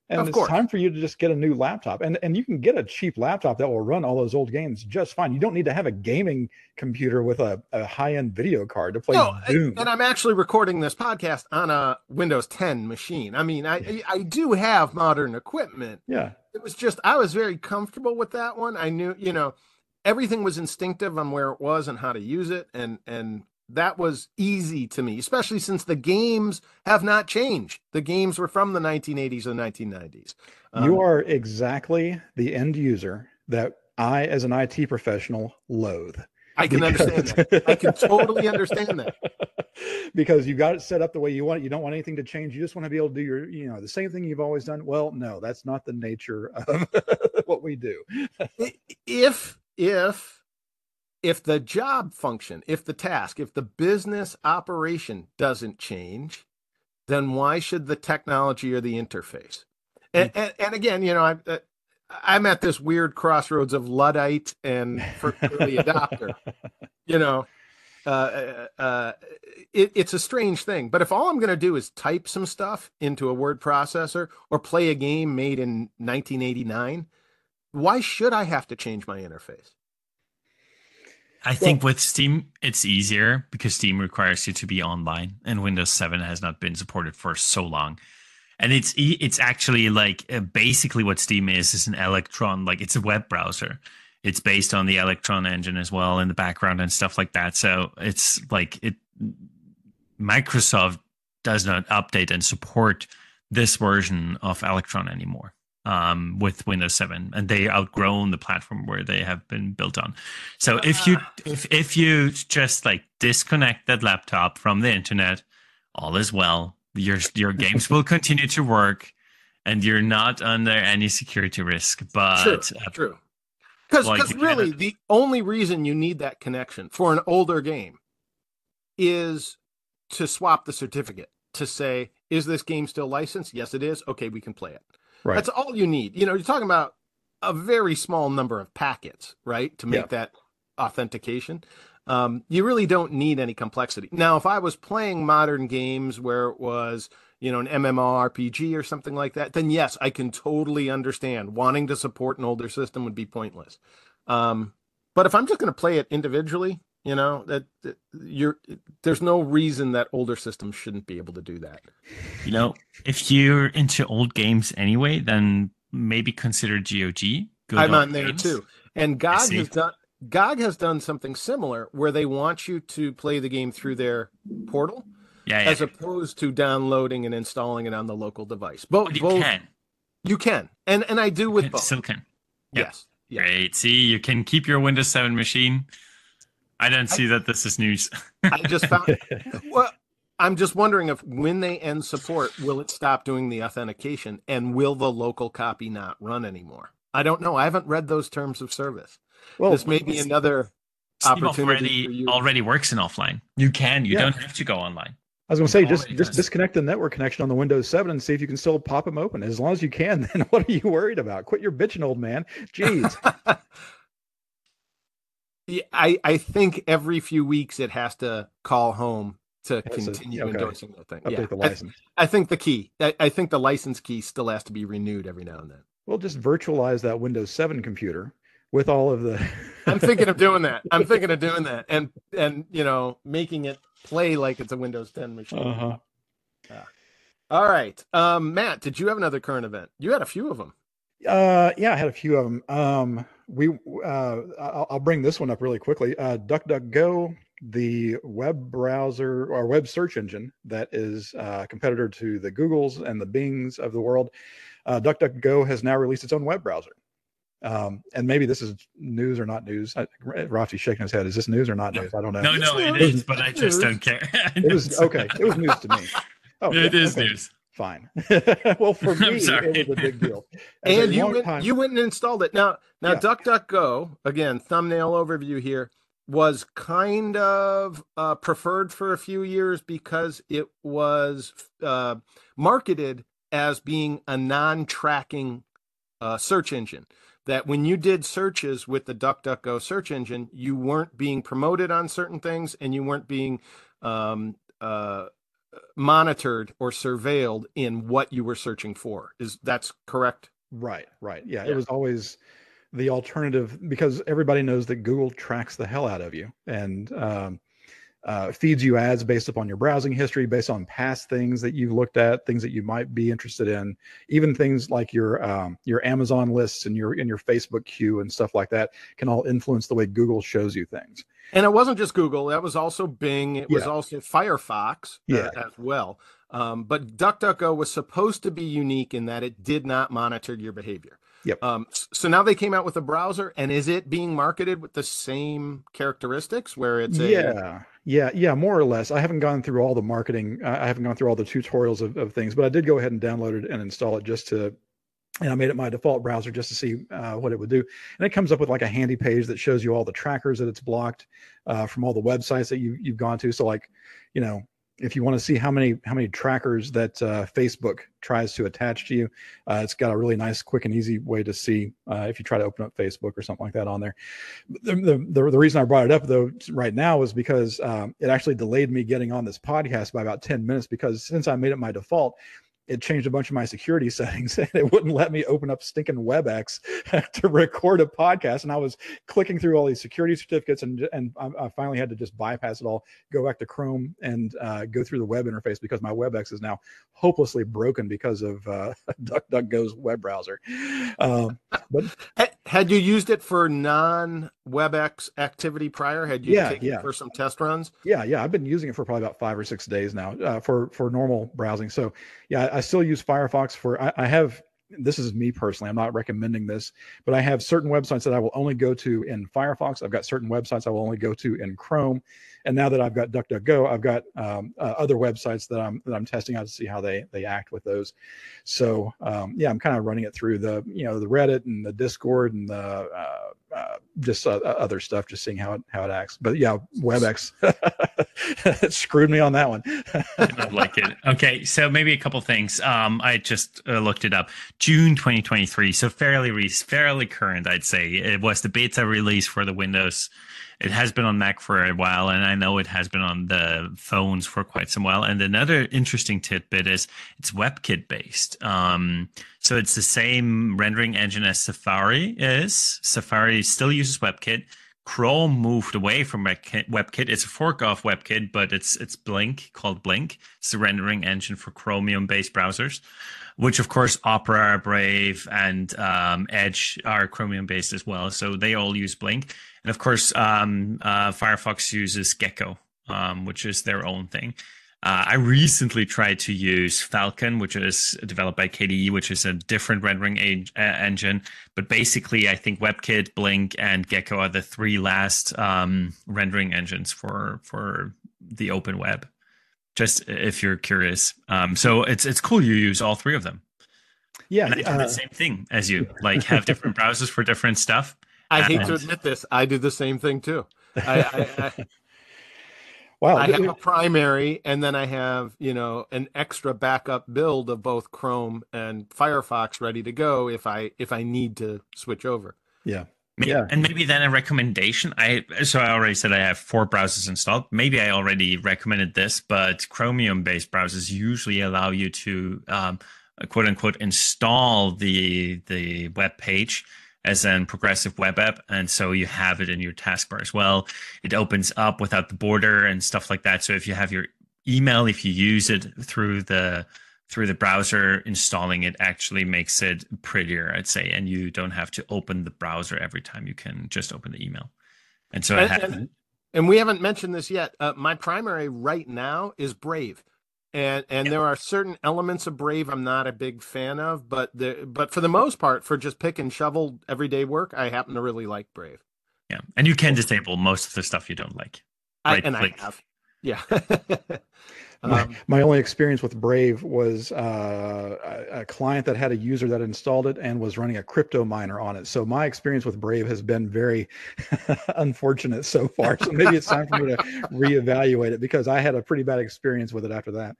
And of course, it's time for you to just get a new laptop. And you can get a cheap laptop that will run all those old games just fine. You don't need to have a gaming computer with a high-end video card to play Doom. And I'm actually recording this podcast on a Windows 10 machine. I mean, I do have modern equipment. Yeah. It was just, I was very comfortable with that one. I knew, everything was instinctive on where it was and how to use it. And that was easy to me, especially since the games have not changed. The games were from the 1980s and 1990s. You are exactly the end user that I, as an IT professional, loathe. I can understand that. I can totally understand that. Because you've got it set up the way you want it. You don't want anything to change. You just want to be able to do your, you know, the same thing you've always done. Well, no, that's not the nature of what we do. If the job function, if the task, if the business operation doesn't change, then why should the technology or the interface? And again, you know, I'm at this weird crossroads of Luddite and early adopter, you know, it's a strange thing, but if all I'm going to do is type some stuff into a word processor or play a game made in 1989, why should I have to change my interface? I think with Steam, it's easier because Steam requires you to be online and Windows 7 has not been supported for so long. And it's actually like basically what Steam is an Electron, like it's a web browser. It's based on the Electron engine as well in the background and stuff like that. So it's like Microsoft does not update and support this version of Electron anymore with Windows 7, and they outgrown the platform where they have been built on. So if you just like disconnect that laptop from the internet, all is well. Your games will continue to work, and you're not under any security risk. But true, because really the only reason you need that connection for an older game is to swap the certificate to say, is this game still licensed? Yes, it is. Okay, we can play it. Right. That's all you need. You know, you're talking about a very small number of packets, right, to make that authentication. You really don't need any complexity. Now, if I was playing modern games where it was, you know, an MMORPG or something like that, then yes, I can totally understand wanting to support an older system would be pointless. But if I'm just going to play it individually, you know, that there's no reason that older systems shouldn't be able to do that. You know, if you're into old games anyway, then maybe consider GOG. I'm on there too. And GOG has done something similar where they want you to play the game through their portal as opposed to downloading and installing it on the local device. You can. And I do with both. Still can. Yep. Yes. Yep. Great. See, you can keep your Windows 7 machine. I don't see that this is news. I just found well, I'm just wondering if when they end support, will it stop doing the authentication and will the local copy not run anymore? I don't know. I haven't read those terms of service. Well, this may be another opportunity. Already works in offline. You don't have to go online. I was going to say, just disconnect the network connection on the Windows 7 and see if you can still pop them open. As long as you can, then what are you worried about? Quit your bitching, old man. Jeez. Yeah, I think every few weeks it has to call home to continue endorsing that thing. Update the license. I think the key. I think the license key still has to be renewed every now and then. Well, just virtualize that Windows 7 computer. With all of the I'm thinking of doing that and you know, making it play like it's a Windows 10 machine. Uh-huh. All right. Matt, did you have another current event? You had a few of them. I had a few of them. I'll bring this one up really quickly. DuckDuckGo, the web browser or web search engine that is a competitor to the Googles and the Bings of the world. DuckDuckGo has now released its own web browser. And maybe this is news or not news. Raphty shaking his head. Is this news or not news? I don't know. No, it is, but I just don't care. It was okay. It was news to me. Oh, it is news. Fine. Well, for me, it was a big deal. And you went and installed it. Now, DuckDuckGo again. Thumbnail overview here was kind of preferred for a few years because it was marketed as being a non-tracking search engine. That when you did searches with the DuckDuckGo search engine, you weren't being promoted on certain things and you weren't being monitored or surveilled in what you were searching for. That's correct? Right. Yeah, it was always the alternative because everybody knows that Google tracks the hell out of you. And feeds you ads based upon your browsing history, based on past things that you've looked at, things that you might be interested in, even things like your Amazon lists and your Facebook queue and stuff like that can all influence the way Google shows you things. And it wasn't just Google. That was also Bing. It was also Firefox as well. But DuckDuckGo was supposed to be unique in that it did not monitor your behavior. Yep. So now they came out with a browser, and is it being marketed with the same characteristics where it's a... Yeah, more or less. I haven't gone through all the marketing. I haven't gone through all the tutorials of things, but I did go ahead and download it and install it just to... And I made it my default browser just to see what it would do. And it comes up with like a handy page that shows you all the trackers that it's blocked from all the websites that you've gone to. So like, you know, if you want to see how many trackers that Facebook tries to attach to you, it's got a really nice, quick and easy way to see if you try to open up Facebook or something like that on there. The reason I brought it up though right now is because it actually delayed me getting on this podcast by about 10 minutes because since I made it my default, it changed a bunch of my security settings and it wouldn't let me open up stinking WebEx to record a podcast. And I was clicking through all these security certificates and I finally had to just bypass it all, go back to Chrome and go through the web interface because my WebEx is now hopelessly broken because of DuckDuckGo's web browser. But had you used it for non-WebEx activity prior? Had you taken it for some test runs? Yeah. I've been using it for probably about 5 or 6 days now for normal browsing. So yeah, I still use Firefox for, I have, this is me personally, I'm not recommending this, but I have certain websites that I will only go to in Firefox. I've got certain websites I will only go to in Chrome. And now that I've got DuckDuckGo, I've got other websites that I'm testing out to see how they act with those. So I'm kind of running it through the Reddit and the Discord and the just other stuff, just seeing how it acts. But yeah, WebEx it screwed me on that one. I like it. Okay, so maybe a couple things. I just looked it up. June 2023, so fairly current, I'd say. It was the beta release for the Windows. It has been on Mac for a while, and I know it has been on the phones for quite some while. And another interesting tidbit is it's WebKit based. So it's the same rendering engine as Safari is. Safari still uses WebKit. Chrome moved away from WebKit. It's a fork of WebKit, but it's Blink, called Blink. It's the rendering engine for Chromium-based browsers, which, of course, Opera, Brave, and Edge are Chromium-based as well. So they all use Blink. And of course, Firefox uses Gecko, which is their own thing. I recently tried to use Falcon, which is developed by KDE, which is a different rendering engine. But basically, I think WebKit, Blink, and Gecko are the three last rendering engines for the open web, just if you're curious. So it's cool you use all three of them. Yeah. And I do the same thing as you, like have different browsers for different stuff. I hate to admit this. I do the same thing too. Wow. I have a primary, and then I have, an extra backup build of both Chrome and Firefox ready to go if I need to switch over. Yeah. And maybe then a recommendation. I already said I have 4 browsers installed. Maybe I already recommended this, but Chromium-based browsers usually allow you to quote unquote install the web page as in progressive web app. And so you have it in your taskbar as well. It opens up without the border and stuff like that. So if you have your email, if you use it through the browser, installing it actually makes it prettier, I'd say. And you don't have to open the browser every time. You can just open the email. And so and we haven't mentioned this yet. My primary right now is Brave. And there are certain elements of Brave I'm not a big fan of, but for the most part, for just pick and shovel everyday work, I happen to really like Brave. Yeah, and you can disable most of the stuff you don't like. I have. Yeah. My only experience with Brave was a client that had a user that installed it and was running a crypto miner on it. So my experience with Brave has been very unfortunate so far. So maybe it's time for me to reevaluate it because I had a pretty bad experience with it after that.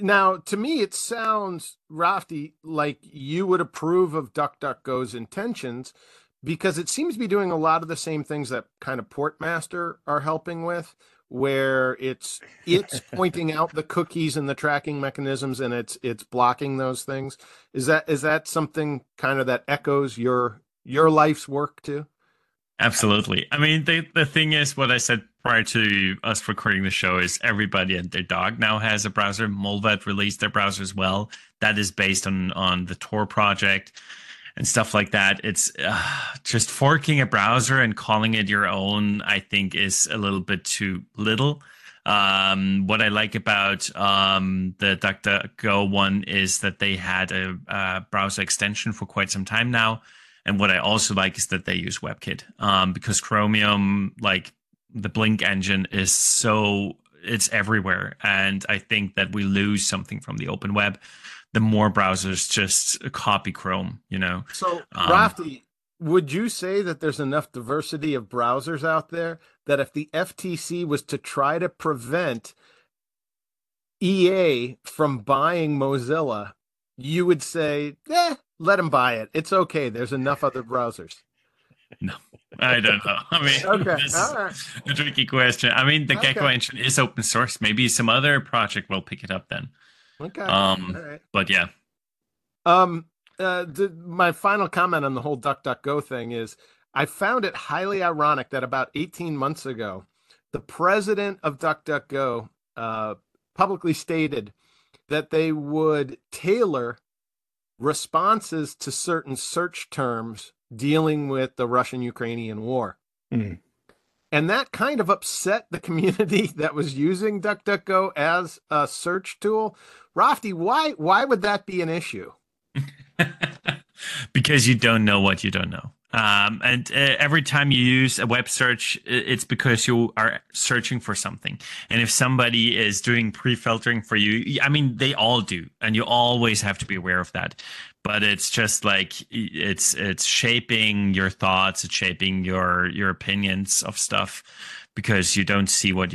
Now, to me, it sounds, Raphty, like you would approve of DuckDuckGo's intentions because it seems to be doing a lot of the same things that kind of Portmaster are helping with, where it's pointing out the cookies and the tracking mechanisms, and it's blocking those things. Is that something kind of that echoes your life's work too? Absolutely. I mean, the thing is what I said prior to us recording the show is everybody and their dog now has a browser. Mullvad released their browser as well. That is based on the Tor project and stuff like that. It's just forking a browser and calling it your own, I think, is a little bit too little. What I like about the DuckDuckGo one is that they had a browser extension for quite some time now. And what I also like is that they use WebKit because Chromium, like the Blink engine, is so it's everywhere. And I think that we lose something from the open web. The more browsers just copy Chrome, you know. So, Raphty, would you say that there's enough diversity of browsers out there that if the FTC was to try to prevent EA from buying Mozilla, you would say, let them buy it. It's okay. There's enough other browsers. No, I don't know. I mean, this is a tricky question. I mean, the Gecko engine is open source. Maybe some other project will pick it up then. Okay. But yeah. My final comment on the whole DuckDuckGo thing is I found it highly ironic that about 18 months ago, the president of DuckDuckGo publicly stated that they would tailor responses to certain search terms dealing with the Russian-Ukrainian war. Mm. And that kind of upset the community that was using DuckDuckGo as a search tool. Raphty, why would that be an issue? Because you don't know what you don't know. And every time you use a web search, it's because you are searching for something. And if somebody is doing pre-filtering for you, I mean, they all do. And you always have to be aware of that. But it's just like it's shaping your thoughts, it's shaping your opinions of stuff because you don't see what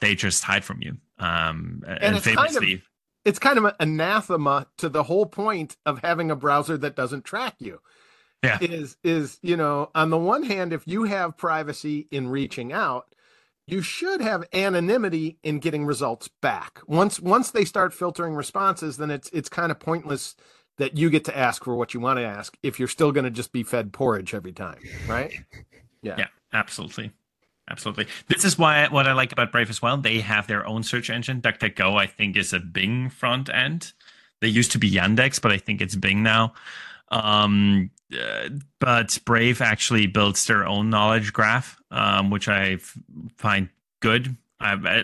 they just hide from you. And it's famously, kind of an anathema to the whole point of having a browser that doesn't track you. Yeah, is you know, on the one hand, if you have privacy in reaching out, you should have anonymity in getting results back. Once they start filtering responses, then it's kind of pointless that you get to ask for what you want to ask if you're still going to just be fed porridge every time, right? Yeah, absolutely. Absolutely. This is why what I like about Brave as well. They have their own search engine. DuckDuckGo, I think, is a Bing front end. They used to be Yandex, but I think it's Bing now. But Brave actually builds their own knowledge graph, which I find good.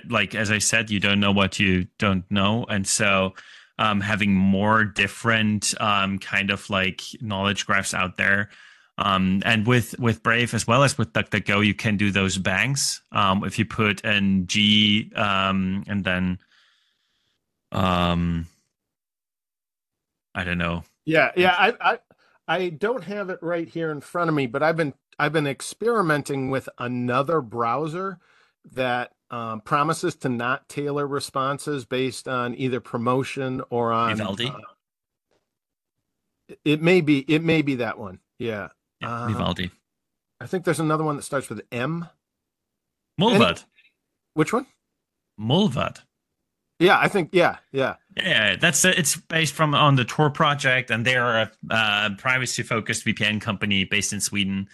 Like, as I said, you don't know what you don't know. And so... having more different kind of like knowledge graphs out there. And with Brave as well as with DuckDuckGo, you can do those bangs. If you put in G and then, I don't know. Yeah. I don't have it right here in front of me, but I've been experimenting with another browser that promises to not tailor responses based on either promotion or on Vivaldi. It may be that one. Yeah, Vivaldi. I think there's another one that starts with M. Mullvad. Which one? Mullvad. Yeah, I think yeah. Yeah, that's it's based on the Tor project, and they're a privacy-focused VPN company based in Sweden.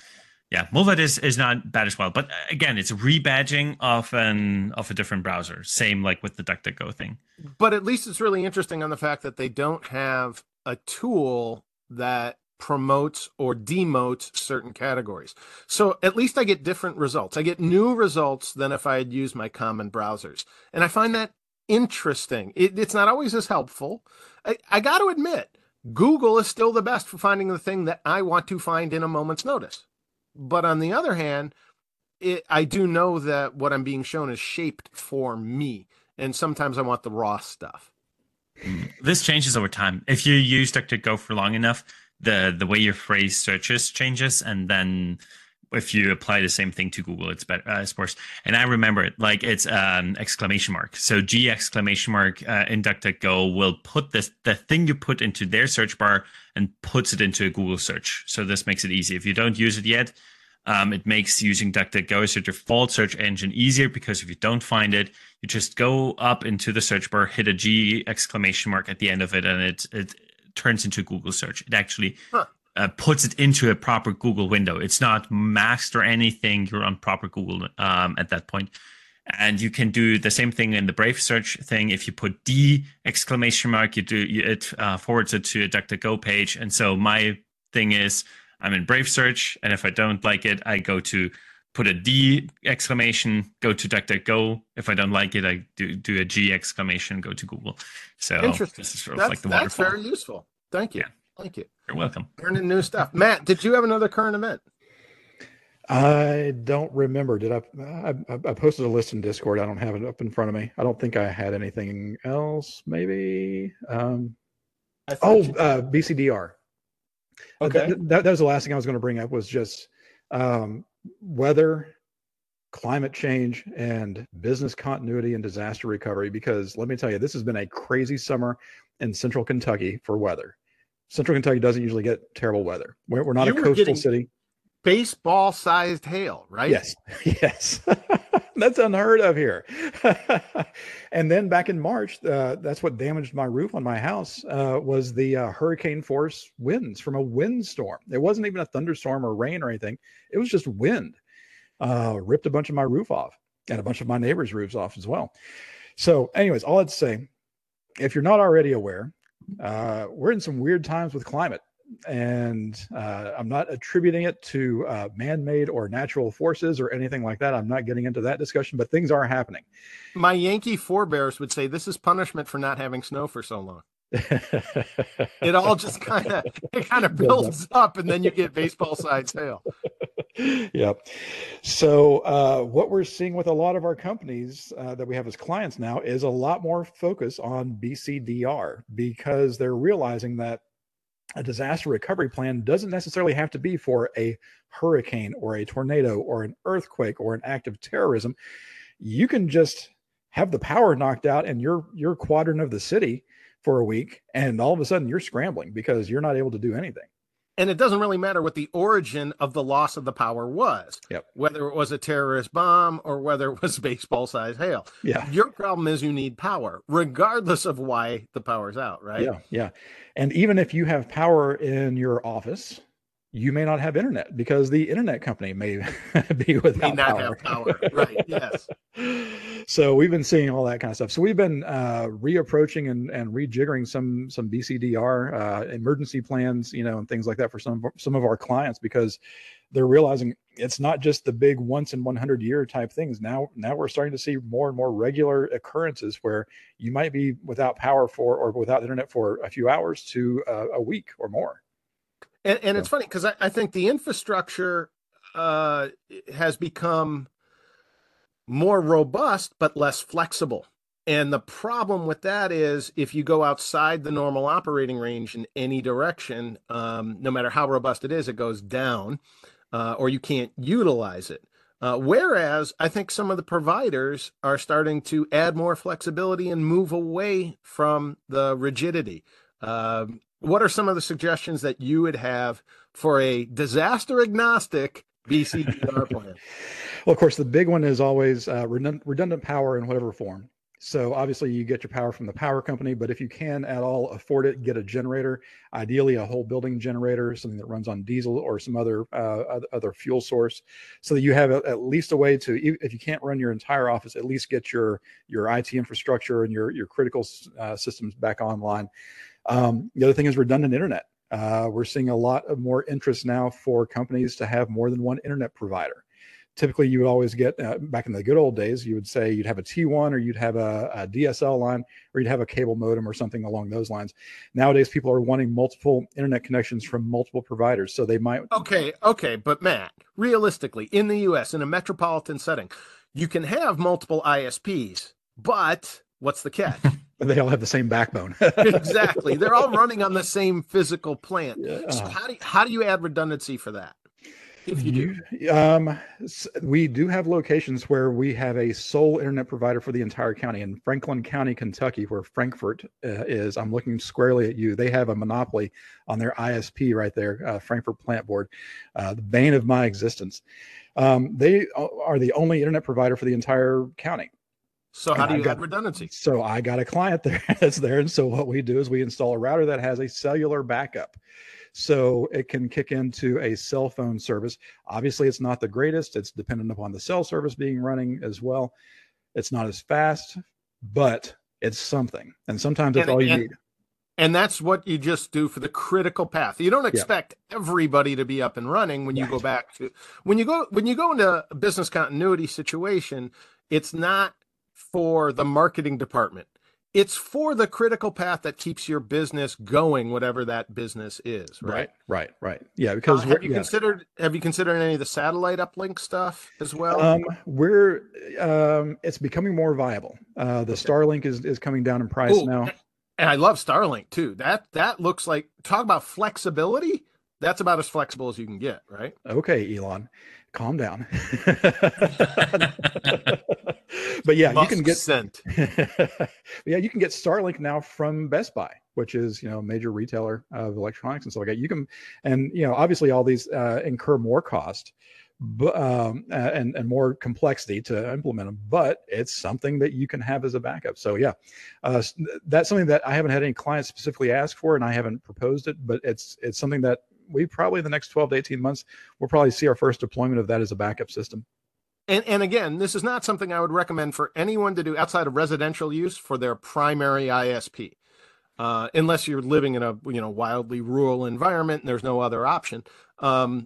Yeah, Mullvad is not bad as well. But again, it's a rebadging of a different browser. Same like with the DuckDuckGo thing. But at least it's really interesting on the fact that they don't have a tool that promotes or demotes certain categories. So at least I get different results. I get new results than if I had used my common browsers. And I find that interesting. It's not always as helpful. I got to admit, Google is still the best for finding the thing that I want to find in a moment's notice. But on the other hand, I do know that what I'm being shown is shaped for me. And sometimes I want the raw stuff. This changes over time. If you use DuckDuckGo for long enough, the way your phrase searches changes. And then if you apply the same thing to Google, it's better, it's worse. And I remember it like it's exclamation mark. So G exclamation mark in DuckDuckGo will put the thing you put into their search bar and puts it into a Google search. So this makes it easy. If you don't use it yet, it makes using DuckDuckGo as your default search engine easier because if you don't find it, you just go up into the search bar, hit a G exclamation mark at the end of it, and it turns into a Google search. It actually puts it into a proper Google window. It's not maxed or anything. You're on proper Google at that point. And you can do the same thing in the Brave search thing. If you put D exclamation mark, it forwards it to a DuckDuckGo page. And so my thing is, I'm in Brave search, and if I don't like it, I go to put a D exclamation, go to DuckDuckGo. If I don't like it, I do a G exclamation, go to Google. So interesting. This is sort of like the waterfall. That's very useful. Thank you. Yeah. Thank you. You're welcome. Learning new stuff. Matt, did you have another current event? I don't remember. Did I posted a list in Discord. I don't have it up in front of me. I don't think I had anything else. Maybe. BCDR. Okay. That was the last thing I was going to bring up, was just weather, climate change, and business continuity and disaster recovery. Because let me tell you, this has been a crazy summer in central Kentucky for weather. Central Kentucky doesn't usually get terrible weather. We're not a coastal city. Baseball-sized hail, right? Yes. That's unheard of here. And then back in March, that's what damaged my roof on my house, was the hurricane-force winds from a windstorm. It wasn't even a thunderstorm or rain or anything. It was just wind. Ripped a bunch of my roof off, and a bunch of my neighbors' roofs off as well. So anyways, all I'd say, if you're not already aware, we're in some weird times with climate. And I'm not attributing it to man-made or natural forces or anything like that. I'm not getting into that discussion, but things are happening. My Yankee forebears would say this is punishment for not having snow for so long. It all just kind of builds up, and then you get baseball-sized hail. Yep. So what we're seeing with a lot of our companies that we have as clients now is a lot more focus on BCDR, because they're realizing that a disaster recovery plan doesn't necessarily have to be for a hurricane or a tornado or an earthquake or an act of terrorism. You can just have the power knocked out in your quadrant of the city for a week, and all of a sudden you're scrambling because you're not able to do anything. And it doesn't really matter what the origin of the loss of the power was, whether it was a terrorist bomb or whether it was baseball-sized hail. Yeah. Your problem is you need power, regardless of why the power's out, right? Yeah. And even if you have power in your office, you may not have internet, because the internet company may be without power. Right, yes. So we've been seeing all that kind of stuff. So we've been reapproaching and rejiggering some BCDR emergency plans, and things like that for some of our clients, because they're realizing it's not just the big once in 100 year type things. Now we're starting to see more and more regular occurrences where you might be without power or without internet for a few hours to a week or more. And it's funny, because I think the infrastructure has become more robust but less flexible. And the problem with that is, if you go outside the normal operating range in any direction, no matter how robust it is, it goes down, or you can't utilize it. Whereas I think some of the providers are starting to add more flexibility and move away from the rigidity. What are some of the suggestions that you would have for a disaster agnostic BCDR plan? Well, of course, the big one is always redundant power in whatever form. So obviously you get your power from the power company, but if you can at all afford it, get a generator, ideally a whole building generator, something that runs on diesel or some other fuel source, so that you have at least a way to, if you can't run your entire office, at least get your IT infrastructure and your critical systems back online. The other thing is redundant internet. We're seeing a lot of more interest now for companies to have more than one internet provider. Typically, you would always get, back in the good old days, you would say you'd have a T1, or you'd have a DSL line, or you'd have a cable modem or something along those lines. Nowadays, people are wanting multiple internet connections from multiple providers, so they might... Okay, but Matt, realistically, in the U.S., in a metropolitan setting, you can have multiple ISPs, but what's the catch? They all have the same backbone. Exactly. They're all running on the same physical plant. Yeah. So how do you add redundancy for that? If you do, we do have locations where we have a sole internet provider for the entire county. In Franklin County, Kentucky, where Frankfort is, I'm looking squarely at you. They have a monopoly on their ISP right there, Frankfort Plant Board, the bane of my existence. They are the only internet provider for the entire county. So how do you get redundancy? So I got a client there that's there. And so what we do is we install a router that has a cellular backup. So it can kick into a cell phone service. Obviously, it's not the greatest. It's dependent upon the cell service being running as well. It's not as fast, but it's something. And sometimes it's all you need. And that's what you just do for the critical path. You don't expect everybody to be up and running when you go back to when you go into a business continuity situation. It's not for the marketing department. It's for the critical path that keeps your business going, whatever that business is, right? Right. Yeah, because have you considered any of the satellite uplink stuff as well? It's becoming more viable. Starlink is coming down in price now. And I love Starlink too. That looks like, talk about flexibility. That's about as flexible as you can get, right? Okay, Elon, calm down. But yeah, Musk you can get Starlink now from Best Buy, which is, you know, a major retailer of electronics and stuff like that. You can, and you know, obviously all these incur more cost, but and more complexity to implement them. But it's something that you can have as a backup. So yeah, that's something that I haven't had any clients specifically ask for, and I haven't proposed it. But it's something that we probably in the next 12 to 18 months we'll probably see our first deployment of that as a backup system. And again, this is not something I would recommend for anyone to do outside of residential use for their primary ISP, unless you're living in a wildly rural environment and there's no other option. But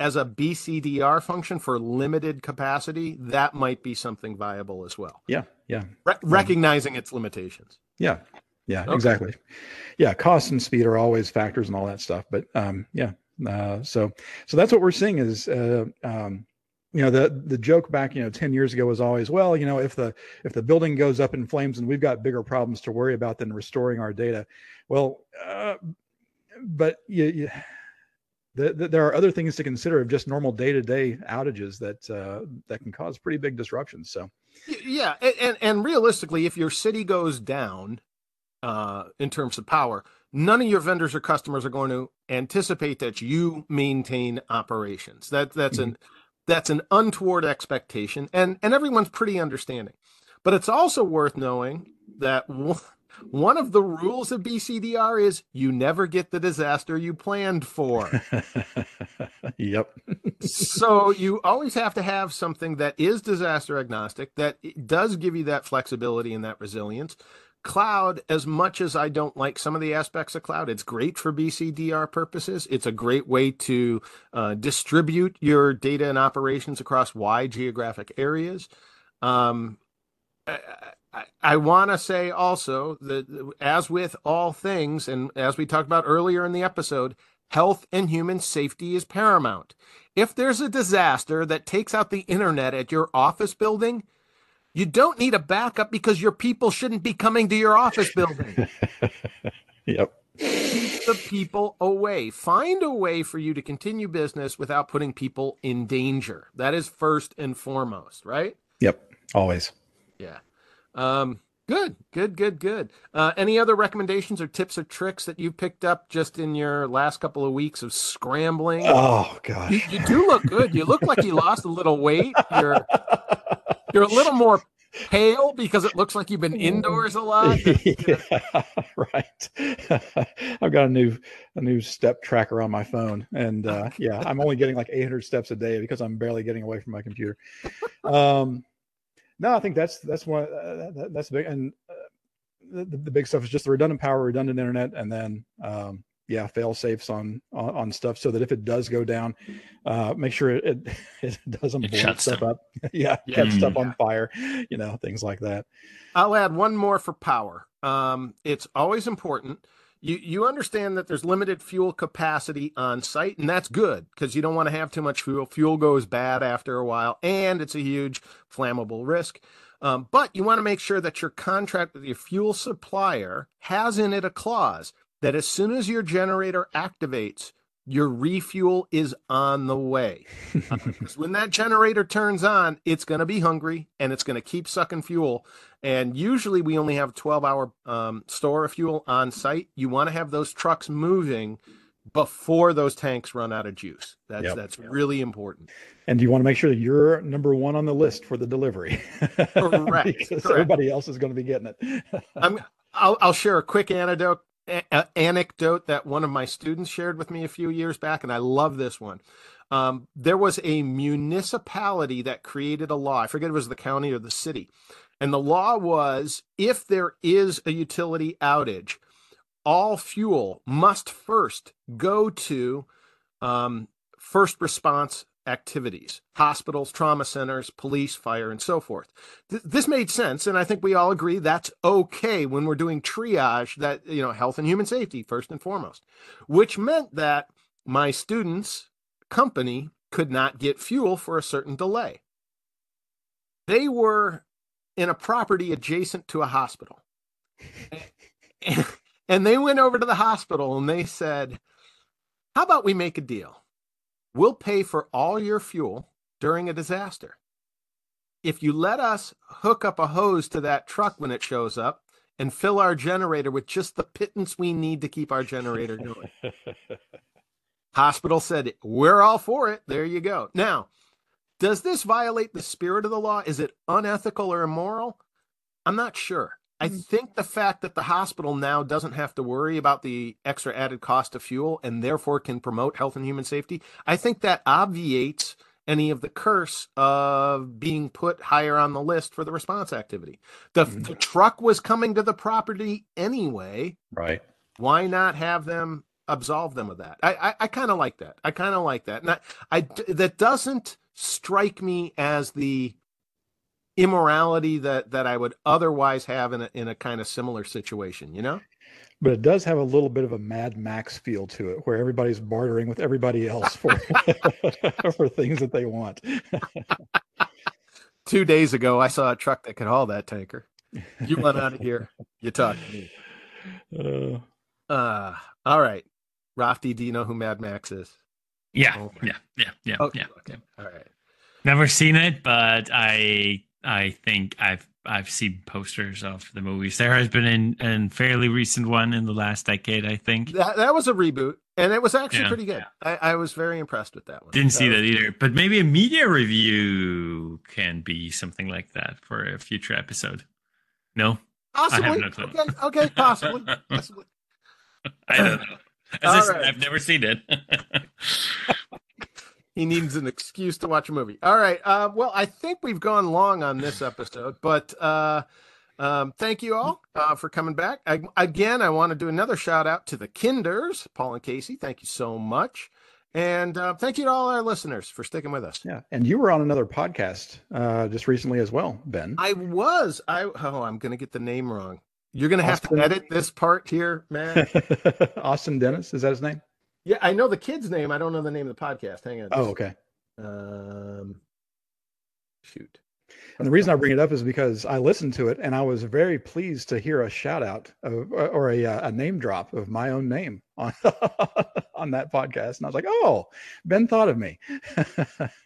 as a BCDR function for limited capacity, that might be something viable as well. Yeah. Recognizing its limitations. Yeah, okay. Exactly. Yeah, cost and speed are always factors and all that stuff. But so that's what we're seeing is. You know, the joke back, 10 years ago was always, well, if the building goes up in flames and we've got bigger problems to worry about than restoring our data. Well, but there are other things to consider of just normal day-to-day outages that can cause pretty big disruptions. So, yeah. And realistically, if your city goes down in terms of power, none of your vendors or customers are going to anticipate that you maintain operations. That's an untoward expectation, and everyone's pretty understanding. But it's also worth knowing that one of the rules of BCDR is you never get the disaster you planned for. Yep. So you always have to have something that is disaster agnostic, that does give you that flexibility and that resilience. Cloud, as much as I don't like some of the aspects of cloud, it's great for BCDR purposes. It's a great way to distribute your data and operations across wide geographic areas. I want to say also that, as with all things, and as we talked about earlier in the episode, health and human safety is paramount. If there's a disaster that takes out the internet at your office building, you don't need a backup because your people shouldn't be coming to your office building. Yep. Keep the people away. Find a way for you to continue business without putting people in danger. That is first and foremost, right? Yep. Always. Yeah. Good. Any other recommendations or tips or tricks that you picked up just in your last couple of weeks of scrambling? Oh, gosh. You do look good. You look like you lost a little weight. You're a little more pale because it looks like you've been indoors a lot. Yeah, right. I've got a new step tracker on my phone, and I'm only getting like 800 steps a day because I'm barely getting away from my computer. No, I think that's one that's big, and the big stuff is just the redundant power, redundant internet, and then fail safes on stuff so that if it does go down, make sure it doesn't blow stuff up. Catch stuff on fire, things like that. I'll add one more for power. It's always important. You understand that there's limited fuel capacity on site, and that's good because you don't want to have too much fuel. Fuel goes bad after a while, and it's a huge flammable risk. But you want to make sure that your contract with your fuel supplier has in it a clause that as soon as your generator activates, your refuel is on the way. Because when that generator turns on, it's going to be hungry and it's going to keep sucking fuel. And usually we only have a 12-hour store of fuel on site. You want to have those trucks moving before those tanks run out of juice. That's really important. And you want to make sure that you're number one on the list for the delivery. Correct. Everybody else is going to be getting it. I'll share a quick anecdote that one of my students shared with me a few years back, and I love this one. There was a municipality that created a law. I forget if it was the county or the city. And the law was, if there is a utility outage, all fuel must first go to first response activities, hospitals, trauma centers, police, fire, and so forth. This made sense. And I think we all agree that's okay when we're doing triage, that, you know, health and human safety first and foremost, which meant that my students' company could not get fuel for a certain delay. They were in a property adjacent to a hospital. And they went over to the hospital and they said, how about we make a deal? We'll pay for all your fuel during a disaster. If you let us hook up a hose to that truck when it shows up and fill our generator with just the pittance we need to keep our generator going. Hospital said, we're all for it. There you go. Now, does this violate the spirit of the law? Is it unethical or immoral? I'm not sure. I think the fact that the hospital now doesn't have to worry about the extra added cost of fuel and therefore can promote health and human safety, I think that obviates any of the curse of being put higher on the list for the response activity. The truck was coming to the property anyway. Right. Why not have them absolve them of that? I kind of like that. And that doesn't strike me as the immorality that I would otherwise have in a kind of similar situation, you know? But it does have a little bit of a Mad Max feel to it, where everybody's bartering with everybody else for for things that they want. 2 days ago, I saw a truck that could haul that tanker. You run out of here. You talk to me. All right. Raphty, do you know who Mad Max is? Yeah. Oh, yeah. Okay, okay. All right. Never seen it, but I think I've seen posters of the movies. There has been a fairly recent one in the last decade, I think. That was a reboot, and it was actually pretty good. Yeah. I was very impressed with that one. Didn't see that either, but maybe a media review can be something like that for a future episode. No? Possibly. I have no clue. Okay, possibly. I don't know. I've never seen it. He needs an excuse to watch a movie. All right. Well, I think we've gone long on this episode, but thank you all for coming back. I want to do another shout out to the Kinders, Paul and Casey. Thank you so much. And thank you to all our listeners for sticking with us. Yeah. And you were on another podcast just recently as well, Ben. I was. I'm going to get the name wrong. You're going to have to edit this part here, man. Austin Dennis. Is that his name? Yeah, I know the kid's name. I don't know the name of the podcast. Hang on. Oh, okay. Shoot. And the reason I bring it up is because I listened to it and I was very pleased to hear a shout out or a name drop of my own name on that podcast. And I was like, oh, Ben thought of me.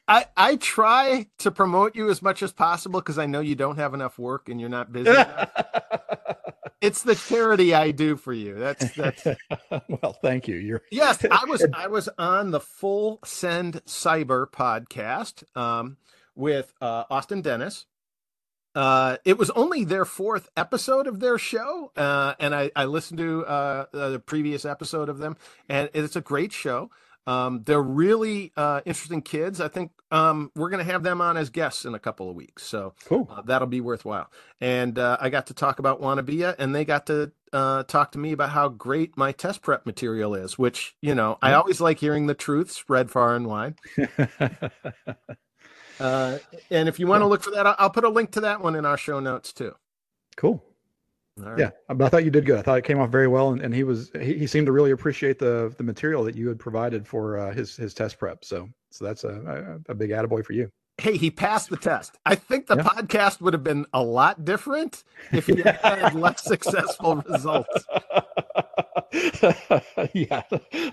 I try to promote you as much as possible because I know you don't have enough work and you're not busy enough. It's the charity I do for you. That's well, thank you. Yes, I was on the Full Send Cyber podcast with Austin Dennis. It was only their fourth episode of their show, and I listened to the previous episode of them, and it's a great show. They're really interesting kids. I think we're going to have them on as guests in a couple of weeks. So cool. That'll be worthwhile. And I got to talk about Wannabe, and they got to talk to me about how great my test prep material is, which, you know, I always like hearing the truth spread far and wide. And if you want to look for that, I'll put a link to that one in our show notes too. Cool. Right. Yeah, but I thought you did good. I thought it came off very well, and he seemed to really appreciate the material that you had provided for his test prep. So that's a big attaboy for you. Hey, he passed the test. I think the podcast would have been a lot different if he had less successful results. Yeah,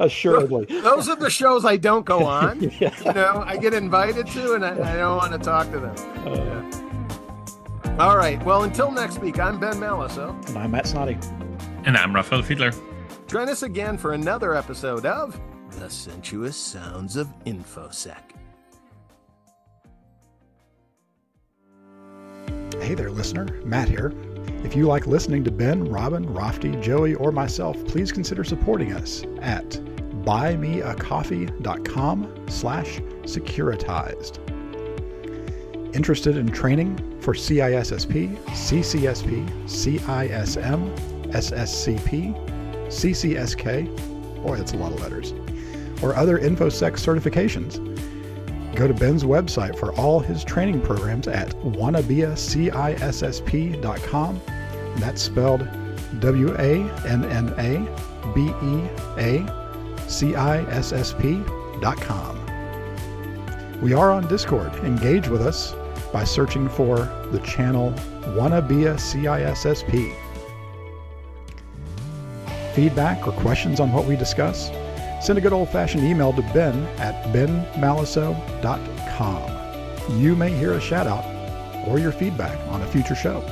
assuredly. Those are the shows I don't go on. You know, I get invited to, and I don't want to talk to them. All right. Well, until next week, I'm Ben Malliso. And I'm Matt Snoddy. And I'm Rafael Fiedler. Join us again for another episode of The Sensuous Sounds of Infosec. Hey there, listener. Matt here. If you like listening to Ben, Robin, Raphty, Joey, or myself, please consider supporting us at buymeacoffee.com/securitized. Interested in training for CISSP, CCSP, CISM, SSCP, CCSK, boy, that's a lot of letters, or other InfoSec certifications? Go to Ben's website for all his training programs at wannabeacissp.com. That's spelled WANNABEACISSP.com. We are on Discord. Engage with us by searching for the channel WannabeaCISSP. Feedback or questions on what we discuss? Send a good old-fashioned email to Ben at benmalliso.com. You may hear a shout-out or your feedback on a future show.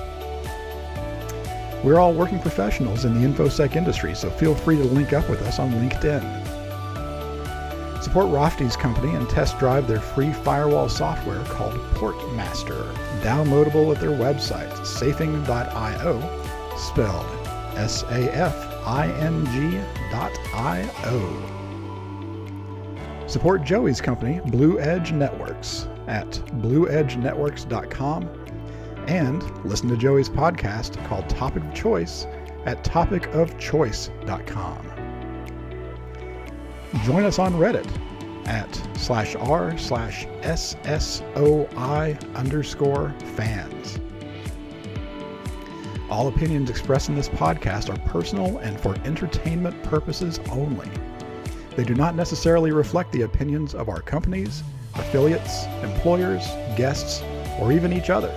We're all working professionals in the InfoSec industry, so feel free to link up with us on LinkedIn. Support Rafty's company and test drive their free firewall software called Portmaster, downloadable at their website, safing.io, spelled safing.io. Support Joey's company, Blue Edge Networks, at blueedgenetworks.com, and listen to Joey's podcast called Topic of Choice at topicofchoice.com. Join us on Reddit at /r/SSOI_fans. All opinions expressed in this podcast are personal and for entertainment purposes only. They do not necessarily reflect the opinions of our companies, affiliates, employers, guests, or even each other.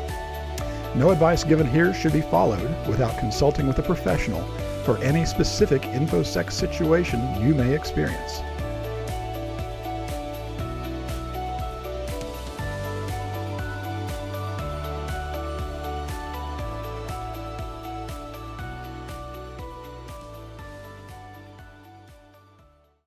No advice given here should be followed without consulting with a professional for any specific InfoSec situation you may experience.